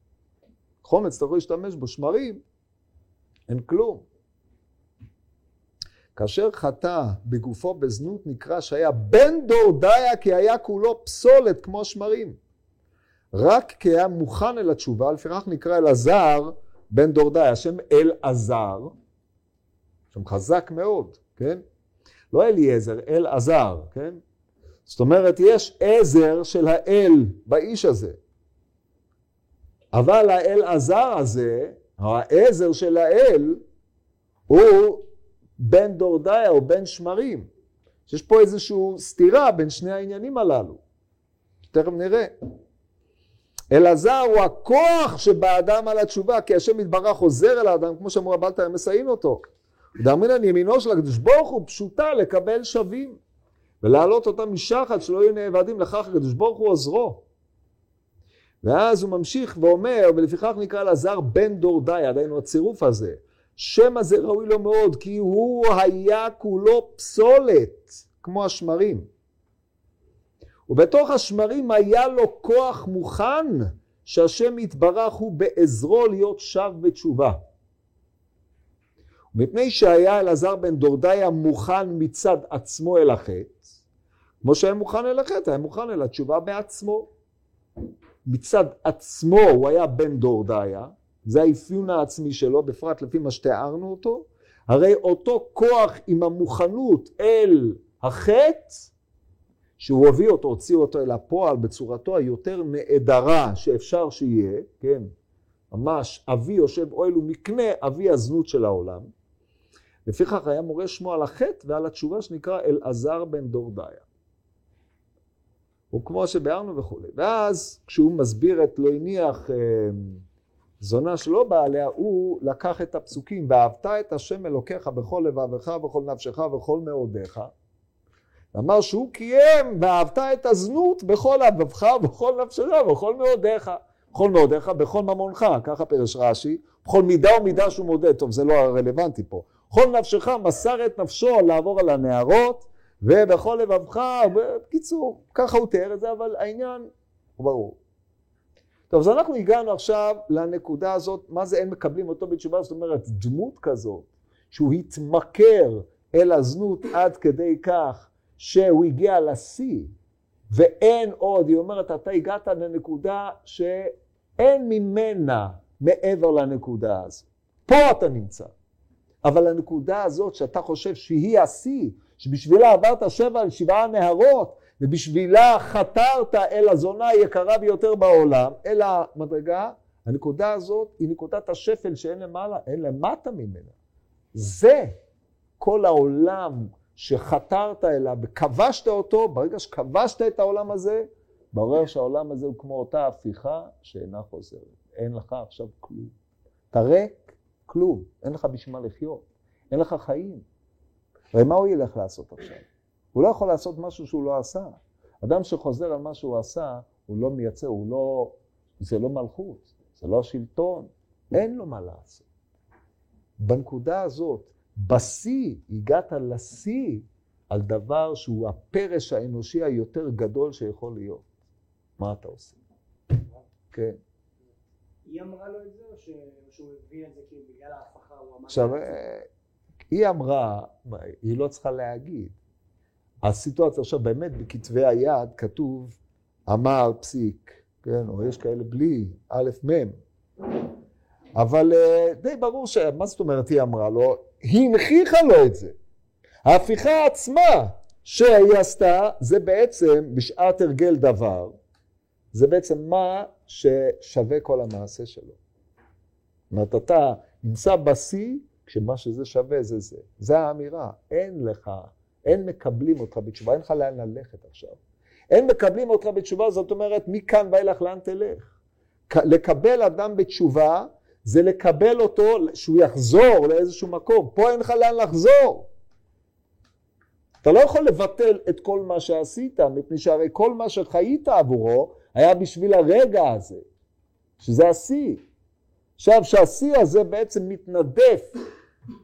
חומץ, אתה יכול להשתמש בו שמרים, אין כלום. כאשר חטא בגופו בזנות נקרא שהיה בן דורדיא כי היה כולו פסולת כמו שמרים. רק כי היה מוכן אל התשובה, לפרח נקרא אלעזר בן דורדיא, השם אלעזר, שם חזק מאוד, כן? לא אליעזר, אלעזר, כן? זאת אומרת, יש עזר של האל באיש הזה. אבל האלעזר הזה, העזר של האל, הוא בן דורדיא או בן שמרים. שיש פה איזשהו סתירה בין שני העניינים הללו. תכף נראה. אלעזר הוא הכוח שבאדם על התשובה, כי השם יתברך עוזר אל האדם, כמו שאמרו הבעל פעור מסייעים אותו. דאמרינן ימינו של הקדוש ברוך הוא פשוטה לקבל שווים, ולהעלות אותם משחד שלא יהיו נאבדים, לכך הקדוש ברוך הוא עוזרו. ואז הוא ממשיך ואומר, ולפיכך נקרא אלעזר בן דורדיא, דהיינו הצירוף הזה. שם הזה ראוי לו מאוד, כי הוא היה כולו פסולת, כמו השמרים. ובתוך השמרים היה לו כוח מוכן, שהשם יתברך הוא בעזרו להיות שב בתשובה. ומפני שהיה אלעזר בן דורדיא מוכן מצד עצמו אל החטא, כמו שהיה מוכן אל החטא, היה מוכן אל התשובה בעצמו. מצד עצמו הוא היה בן דורדיא, זה האפיון העצמי שלו, בפרט לפי מה שתיארנו אותו. הרי אותו כוח עם המוכנות אל החטא, שהוא הביא אותו, הוציא אותו אל הפועל בצורתו היותר נעדרה שאפשר שיהיה, כן, ממש אבי יושב אוהל ומקנה, אבי הזנות של העולם. לפיכך היה מורה שמו על החטא ועל התשובה שנקרא אלעזר בן דורדיא. הוא כמו שבארנו וכו'. ואז כשהוא מסביר את לא הניח זונה שלא בא עליה, הוא לקח את הפסוקים, ואהבת את השם אלוקיך בכל לבבך, בכל נפשך, בכל מאודיך. אמר שהוא קיים, ואהבת את הזנות בכל לבבך, בכל נפשך, בכל מאודיך. בכל מאודיך, בכל ממונך, ככה פירש רשי, בכל מידה ומידה שהוא מודה, טוב זה לא הרלוונטי פה. בכל נפשך מסר את נפשו לעבור על הנערות, ובכל לבבך, בקיצור, ככה הוא תיאר את זה, אבל העניין הוא ברור. טוב, אז אנחנו הגענו עכשיו לנקודה הזאת, מה זה אין מקבלים אותו בתשובה, זאת אומרת דמות כזאת, שהוא התמכר אל הזנות עד כדי כך, שהוא הגיע לשיא, ואין עוד, היא אומרת, אתה הגעת לנקודה שאין ממנה מעבר לנקודה הזאת. פה אתה נמצא. אבל הנקודה הזאת שאתה חושב שהיא השיא, שבשבילה עברת 7 נהרות, ובשבילה חתרת אל הזונה היקרה ביותר בעולם, אל המדרגה, הנקודה הזאת היא נקודת השפל שאין למעלה, אין למטה ממנה. זה כל העולם שחתרת אליו וכבשת אותו, ברגע שכבשת את העולם הזה, ברור שהעולם הזה הוא כמו אותה הפיכה שאינה חוזרת. אין לך עכשיו כלום. אתה ריק, כלום. אין לך בשמה לחיות. אין לך חיים. הרי מה הוא ילך לעשות עכשיו? הוא לא יכול לעשות משהו שהוא לא עשה. אדם שחוזר על מה שהוא עשה, הוא לא מייצר, הוא לא... זה לא מלכות, זה לא שלטון. אין לו מה לעשות. בנקודה הזאת, בשיא, הגעת לשיא על דבר שהוא הפרש האנושי היותר גדול שיכול להיות. מה אתה עושה? כן. היא אמרה לו את זה או שהוא הביא את זה כי בגלל ההפכה הוא אמר? עכשיו, היא אמרה, היא לא צריכה להגיד. הסיטואציה עכשיו באמת בכתבי היד כתוב אמר פסיק, כן, או יש כאלה בלי, א' מ'. אבל די ברור שמה זאת אומרת היא אמרה לו, היא הנכיחה לו את זה. ההפיכה עצמה שהיא עשתה, זה בעצם בשעת הרגל דבר, זה בעצם מה ששווה כל המעשה שלו. זאת אומרת, אתה נמצא בשיא, כשמה שזה שווה זה זה. זה האמירה, אין לך, אין מקבלים אותך בתשובה, אין לך לאן ללכת עכשיו. אין מקבלים אותך בתשובה, זאת אומרת, מכאן ואילך לאן תלך. לקבל אדם בתשובה, זה לקבל אותו שהוא יחזור לאיזשהו מקום. פה אין לך לאן לחזור. אתה לא יכול לבטל את כל מה שעשית, מפני שהרי כל מה שחיית עבורו היה בשביל הרגע הזה, שזה השיא. עכשיו שהשיא הזה בעצם מתנדף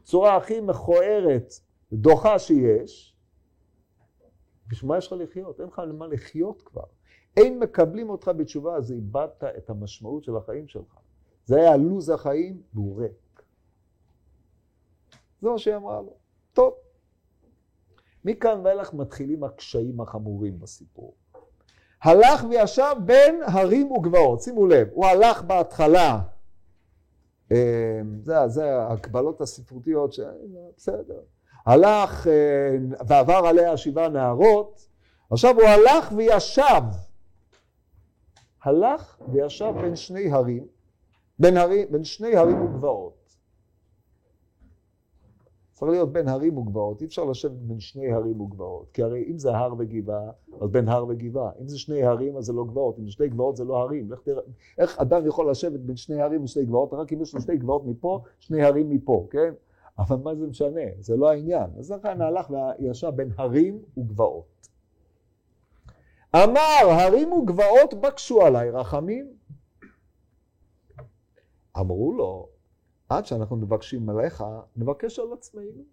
בצורה הכי מכוערת, דוחה שיש, בשביל מה יש לך לחיות? אין לך למה לחיות כבר. אין מקבלים אותך בתשובה, אז איבדת את המשמעות של החיים שלך. זה היה לוז החיים והוא ריק. זה מה שהיא אמרה לו. טוב. מכאן ואילך מתחילים הקשיים החמורים בסיפור. הלך וישב בין הרים וגבעות. שימו לב, הוא הלך בהתחלה. זה ההקבלות הספרותיות. בסדר. הלך ועבר עליה 7 נהרות. עכשיו הוא הלך וישב. הלך וישב בין שני הרים. בין שני הרים וגבעות. צריך להיות בין הרים וגבעות, אי אפשר לשבת בין שני הרים וגבעות, כי הרי אם זה הר וגבעה, אז בין הר וגבעה. אם זה שני הרים, אז זה לא גבעות, אם זה שני גבעות זה לא הרים. איך אדם יכול לשבת בין שני הרים ושני גבעות? רק אם יש לו שתי גבעות מפה, שני הרים מפה, כן? אבל מה זה משנה? זה לא העניין. אז לכן הלך וישב בין הרים וגבעות. אמר, הרים וגבעות בקשו עליי רחמים, אמרו לו, עד שאנחנו מבקשים עליך, נבקש על עצמנו.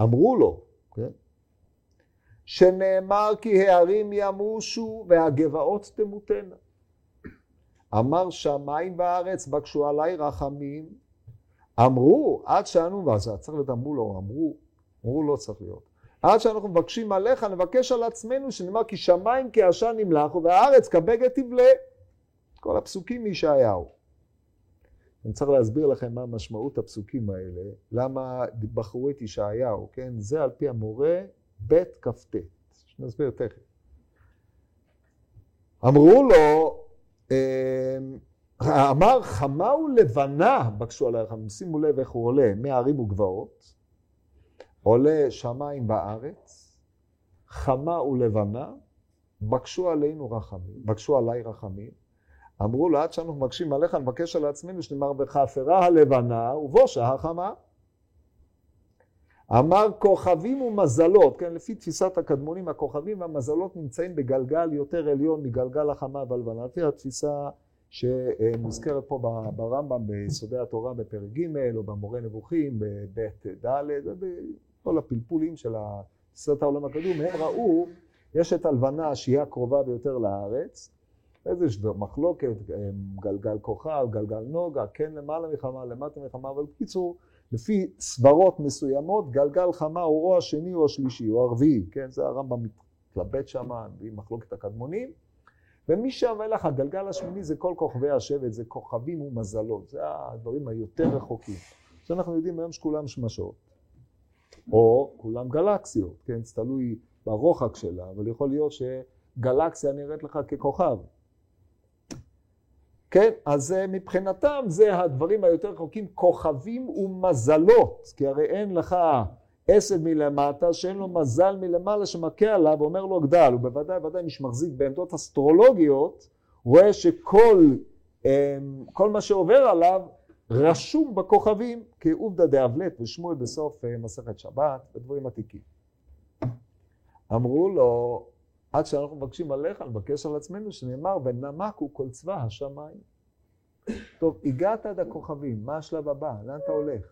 אמרו לו, כן? שנאמר כי הערים ימושו והגבעות תמותנה. אמר שמיים וארץ בקשו עליי רחמים. אמרו, עד שאנו, ואז צריך להיות אמרו לו צריך להיות. עד שאנחנו מבקשים עליך, נבקש על עצמנו, שנאמר כי שמיים כעשן נמלחו והארץ כבגד תבלה. כל הפסוקים מישעיהו. אני צריך להסביר לכם מה משמעות הפסוקים האלה, למה בחרו את ישעיהו, כן? זה על פי המורה בית כ"ט, שנסביר תכף. אמרו לו, אמר חמה ולבנה, בקשו עליי רחמים, שימו לב איך הוא עולה, מהרים וגבעות, עולה שמיים בארץ, חמה ולבנה, בקשו עלינו רחמים, בקשו עליי רחמים, אמרו לו, עד שאנחנו מבקשים עליך, נבקש על עצמנו, שנאמר בחפרה הלבנה ובושה החמה. אמר כוכבים ומזלות, כן, לפי תפיסת הקדמונים, הכוכבים והמזלות נמצאים בגלגל יותר עליון מגלגל החמה והלבנה. לפי התפיסה שמוזכרת פה ברמב"ם, ביסודי התורה בפרק ג' או במורה נבוכים, בבית ד', בכל הפלפולים של תפיסת העולם הקדום, הם ראו, יש את הלבנה שהיא הקרובה ביותר לארץ, איזשהו מחלוקת, גלגל כוכב, גלגל נוגה, כן למעלה מחמה, למטה מחמה, אבל בקיצור, לפי סברות מסוימות, גלגל חמה הוא או השני או השלישי, או הרביעי, כן, זה הרמב"ם מתלבט שם, עם מחלוקת הקדמונים, ומשם ואילך, הגלגל השמיני זה כל כוכבי השבט, זה כוכבים ומזלות, זה הדברים היותר רחוקים. שאנחנו יודעים היום שכולם שמשות, או כולם גלקסיות, כן, זה תלוי ברוחק שלה, אבל יכול להיות שגלקסיה נראית לך ככוכב, כן, אז מבחינתם זה הדברים היותר רחוקים, כוכבים ומזלות, כי הרי אין לך עשב מלמטה שאין לו מזל מלמעלה שמכה עליו ואומר לו גדל, הוא בוודאי מי שמחזיק בעמדות אסטרולוגיות, רואה שכל מה שעובר עליו רשום בכוכבים כעובדא דאבלט ושמואל בסוף מסכת שבת ודברים עתיקים. אמרו לו, עד שאנחנו מבקשים עליך, נבקש על עצמנו, שנאמר, ונמקו כל צבא השמיים. טוב, הגעת עד הכוכבים, מה השלב הבא? לאן אתה הולך?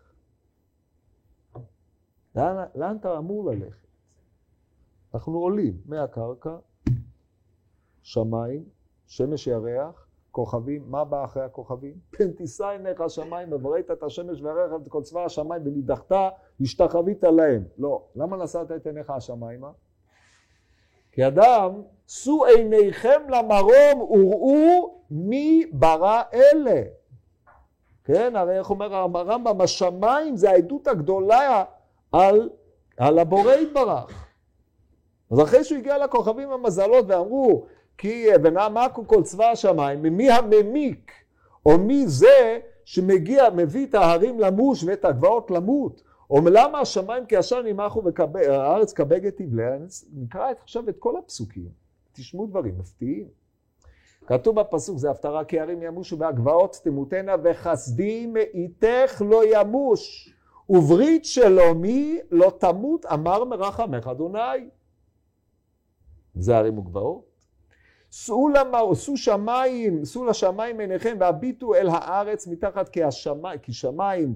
לאן אתה אמור ללכת? אנחנו עולים מהקרקע, שמיים, שמש ירח, כוכבים, מה בא אחרי הכוכבים? פן תישא עיניך השמיים, ובראת את השמש והירח, את כל צבא השמיים, ונידחת, השתחווית להם. לא, למה נשאת את עיניך השמיימה? כי אדם, שאו עיניכם למרום וראו מי ברא אלה. כן, הרי איך אומר הרמב"ם, השמיים זה העדות הגדולה על הבורא יתברך. אז אחרי שהוא הגיע לכוכבים המזלות ואמרו, כי ונעמקו כל צבא השמיים, ממי הממיק, או מי זה שמגיע, מביא את ההרים למוש ואת הגבעות למות, או למה השמיים כעשן נמחו והארץ כבגד תבלה, נקרא עכשיו את כל הפסוקים, תשמעו דברים מפתיעים. כתוב בפסוק, זה הפטרה, כי הרים ימושו והגבעות תמותנה וחסדי מאיתך לא ימוש, וברית שלומי לא תמות, אמר מרחמך אדוני. זה הרי מוגברות. שאו לשמיים עיניכם והביטו אל הארץ מתחת כשמיים,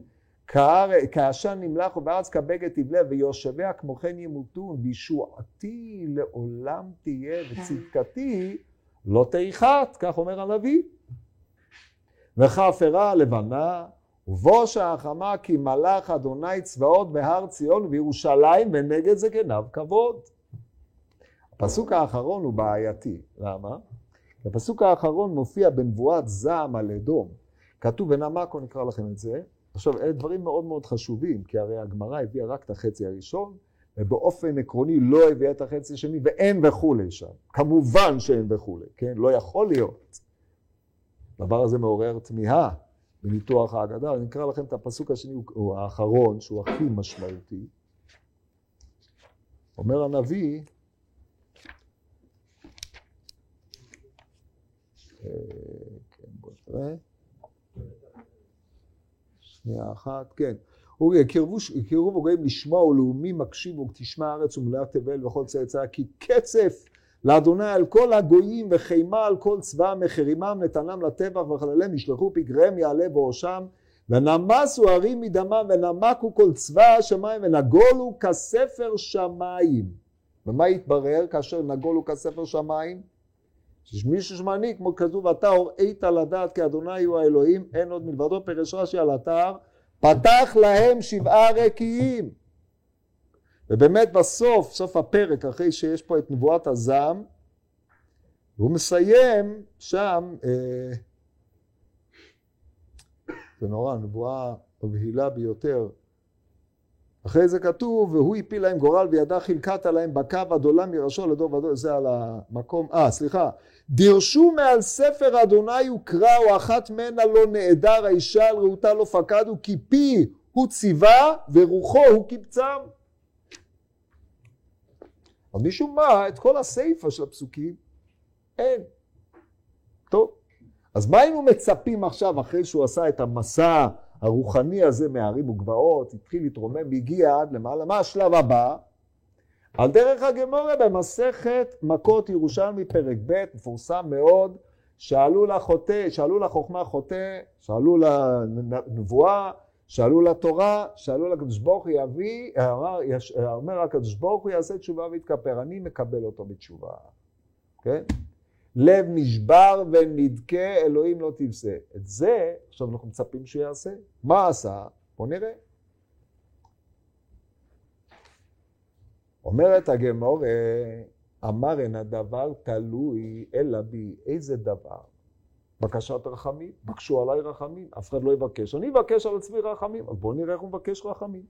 כעשן נמלח ובארץ כבגד תבלה, ויושביה כמו כן ימותון, וישועתי לעולם תהיה וצדקתי לא תיחת, כך אומר הנביא. וכפרה לבנה ובושה החמה, כי מלך אדוני צבאות בהר ציון וירושלים, ונגד זה גנב כבוד. הפסוק האחרון הוא בעייתי. למה? הפסוק האחרון מופיע בנבואת זעם על אדום. כתוב ונמקו, נקרא לכם את זה. עכשיו, אלה דברים מאוד מאוד חשובים, כי הרי הגמרא הביאה רק את החצי הראשון, ובאופן עקרוני לא הביאה את החצי השני, ואין וכולי שם. כמובן שאין וכולי, כן? לא יכול להיות. הדבר הזה מעורר תמיהה בניתוח ההגדה. אני אקרא לכם את הפסוק השני, או האחרון, שהוא הכי משמעותי. אומר הנביא, כן, בוא נראה. שנייה אחת, כן. יקרבו בוגעים לשמוע ולאומים מקשיבו, תשמע הארץ ומלאה תבל וכל צאצאה, כי קצף לאדוני על כל הגויים וחימה על כל צבא מחרימם, נתנם לטבח וחללם ישלחו, פגריהם יעלה בראשם, ונמסו הרים מדמם ונמקו כל צבא השמיים ונגולו כספר שמיים. ומה יתברר כאשר נגולו כספר שמיים? שמישהו שמעניק, כמו כתוב, אתה הוראית לדעת כי אדוני הוא האלוהים, אין עוד מלבדו. פרש רשי על אתר, פתח להם 7 רקיעים. ובאמת בסוף, סוף הפרק, אחרי שיש פה את נבואת הזעם, הוא מסיים שם, זה נורא, נבואה מבהילה ביותר. אחרי זה כתוב, והוא הפיל להם גורל וידה חלקת עליהם בקו עד עולם ירשו לדור ודור, זה על המקום, דרשו מעל ספר אדוני וקראו, אחת מנה לא נעדר, האישה על ראותה לא פקדו, כי פי הוא ציווה ורוחו הוא קבצם. אז משום מה, את כל הסיפה של הפסוקים, אין. טוב, אז מה היינו מצפים עכשיו, אחרי שהוא עשה את המסע הרוחני הזה מהערים וגבעות, התחיל להתרומם, הגיע עד למעלה. מה השלב הבא? על דרך הגמורה במסכת מכות ירושלמי פרק ב', מפורסם מאוד, שאלו לחוכמה חוטא, שאלו לנבואה, שאלו לתורה, שאלו לקדוש ברוך הוא יביא, אומר הקדוש ברוך הוא יעשה תשובה ויתכפר, אני מקבל אותו בתשובה. כן? לב נשבר ונדכה, אלוהים לא תבסה. את זה, עכשיו אנחנו מצפים שהוא יעשה. מה עשה? בוא נראה. אומרת הגמורה, אמר אין הדבר תלוי אלא בי. איזה דבר? בקשת רחמים? בקשו עליי רחמים? אף אחד לא יבקש. אני אבקש על עצמי רחמים. אז בוא נראה איך הוא מבקש רחמים.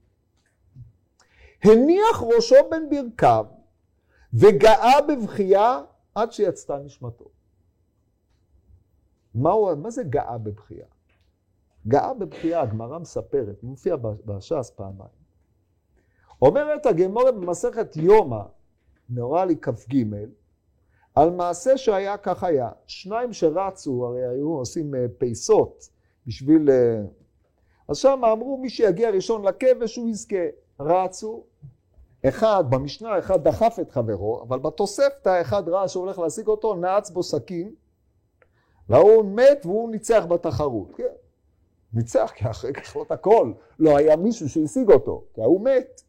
הניח ראשו בין ברכיו וגאה בבכייה, עד שיצתה נשמתו. מה זה גאה בבכייה? גאה בבכייה, הגמרא מספרת, מופיע בש"ס פעמיים. אומרת הגמרא במסכת יומא, נראה לי כ"ג, על מעשה שהיה כך היה. 2 שרצו, הרי היו עושים פייסות בשביל... אז שם אמרו, מי שיגיע ראשון לכבש הוא יזכה. רצו. אחד דחף את חברו, אבל בתוספתא אחד ראה שהולך להשיג אותו, נעץ בו סכין, והוא מת והוא ניצח בתחרות. כן. ניצח, כי אחרי ככלות הכל, לא היה מישהו שהשיג אותו, כי הוא מת.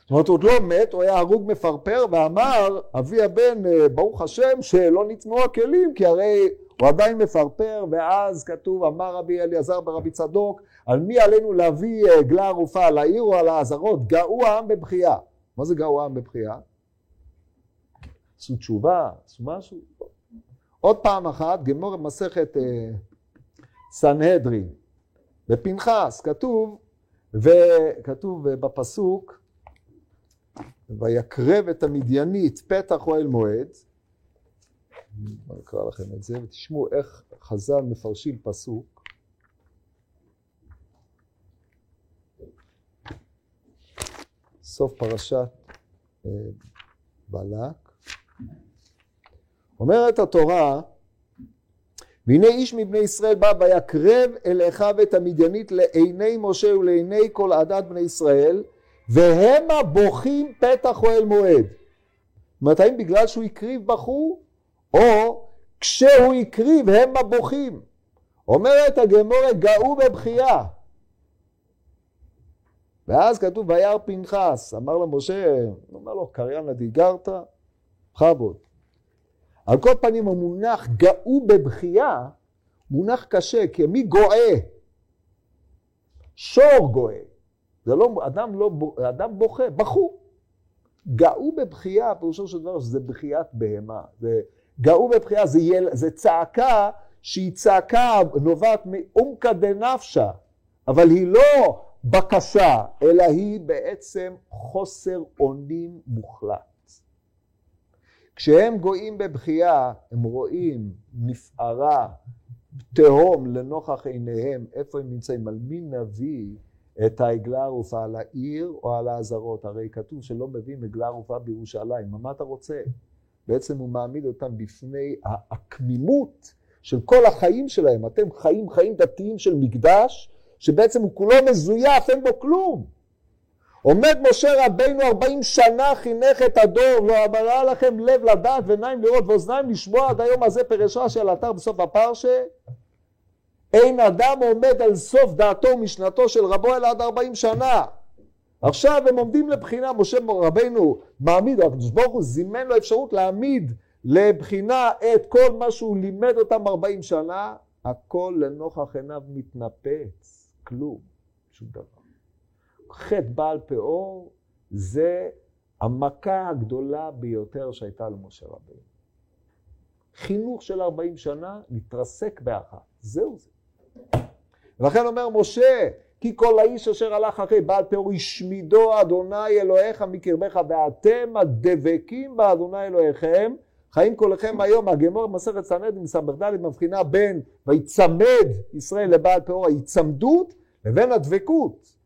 זאת אומרת, הוא עוד לא מת, הוא היה הרוג מפרפר ואמר, אבי הבן, ברוך השם, שלא נתנו הכלים, כי הרי הוא עדיין מפרפר, ואז כתוב, אמר רבי אלעזר ברבי צדוק, על מי עלינו להביא גלה ערופה, על העיר או על העזרות, גאו העם בבכייה. מה זה גאו העם בבכייה? עשו תשובה, עשו משהו. עוד פעם אחת, גמור מסכת סנהדרין. בפנחס כתוב, וכתוב בפסוק, ויקרב את המדיינית פתח אוהל מועד. אני אקרא לכם את זה, ותשמעו איך חז"ל מפרשים פסוק. סוף פרשת בלק. אומרת התורה, והנה איש מבני ישראל בא ויקרב אל אחיו את המדיינית לעיני משה ולעיני כל עדת בני ישראל, והם הבוכים פתח אוהל מועד. מתי? בגלל שהוא הקריב בחור, או כשהוא הקריב הם הבוכים. אומרת הגמורה גאו בבכייה. ואז כתוב וירא פנחס, אמר למשה, אומר לו קריין לדיגרת, חבוד. על כל פנים המונח גאו בבכייה, מונח קשה, כי מי גואה? שור גואה. זה לא, אדם בוכה, בחור. גאו בבכייה, פירושו של דבר שזה בכיית בהמה. זה, גאו בבכייה זה צעקה שהיא צעקה נובעת מעומקא דנפשא, אבל היא לא בקשה, אלא היא בעצם חוסר אונים מוחלט. כשהם גואים בבכייה, הם רואים נפערה, תהום לנוכח עיניהם, איפה הם נמצאים, על מי נביא את העגלה הרופאה, על העיר או על העזרות? הרי כתוב שלא מביאים עגלה הרופאה בירושלים, מה אתה רוצה? בעצם הוא מעמיד אותם בפני העקמימות של כל החיים שלהם, אתם חיים דתיים של מקדש, שבעצם הוא כולו מזויף, אין בו כלום. עומד משה רבינו 40 שנה חינך את הדור, לא אמרה לכם לב לדעת ועיניים לראות ואוזניים לשמוע עד היום הזה פרשה של אתר בסוף הפרשה. אין אדם עומד על סוף דעתו ומשנתו של רבו אלא עד 40 שנה. עכשיו הם עומדים לבחינה, משה רבינו מעמיד, הקדוש ברוך הוא זימן לו אפשרות להעמיד לבחינה את כל מה שהוא לימד אותם 40 שנה, הכל לנוכח עיניו מתנפץ, כלום, שום דבר. חטא בעל פעור זה המכה הגדולה ביותר שהייתה למשה רבינו. חינוך של 40 שנה נתרסק באחת, זהו זה. ולכן אומר משה, כי כל האיש אשר הלך אחרי בעל פעור ישמידו אדוני אלוהיך מקרבך, ואתם הדבקים באדוני אלוהיכם חיים כולכם היום. הגמור מסכת סנהדרין ס"ד מבחינה בין ויצמד ישראל לבעל פעור, ההיצמדות, לבין הדבקות.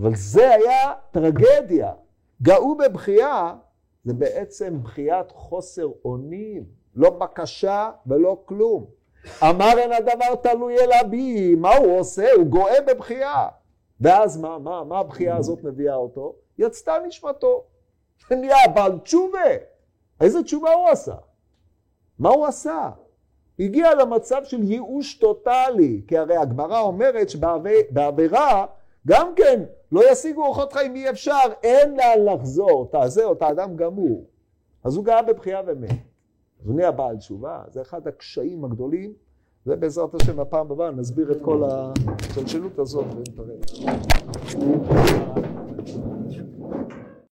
אבל זה היה טרגדיה. גאו בבכייה, זה בעצם בכיית חוסר אונים, לא בקשה ולא כלום. אמר אין הדבר תלוי אל אבי, מה הוא עושה? הוא גואה בבכייה. ואז מה הבכייה הזאת מביאה אותו? יצתה נשמתו. נהיה בעל תשובה. איזה תשובה הוא עשה? מה הוא עשה? הגיע למצב של ייאוש טוטלי, כי הרי הגמרא אומרת שבעבירה, גם כן, לא ישיגו אורחות חיים, אי אפשר, אין לאן לחזור, תעשה אותה אדם גמור. אז הוא גאה בבכייה ומת. אז הוא נהיה בעל תשובה, זה אחד הקשיים הגדולים, זה בעזרת השם הפעם הבאה, נסביר את כל השלשלות הזאת ונתראה.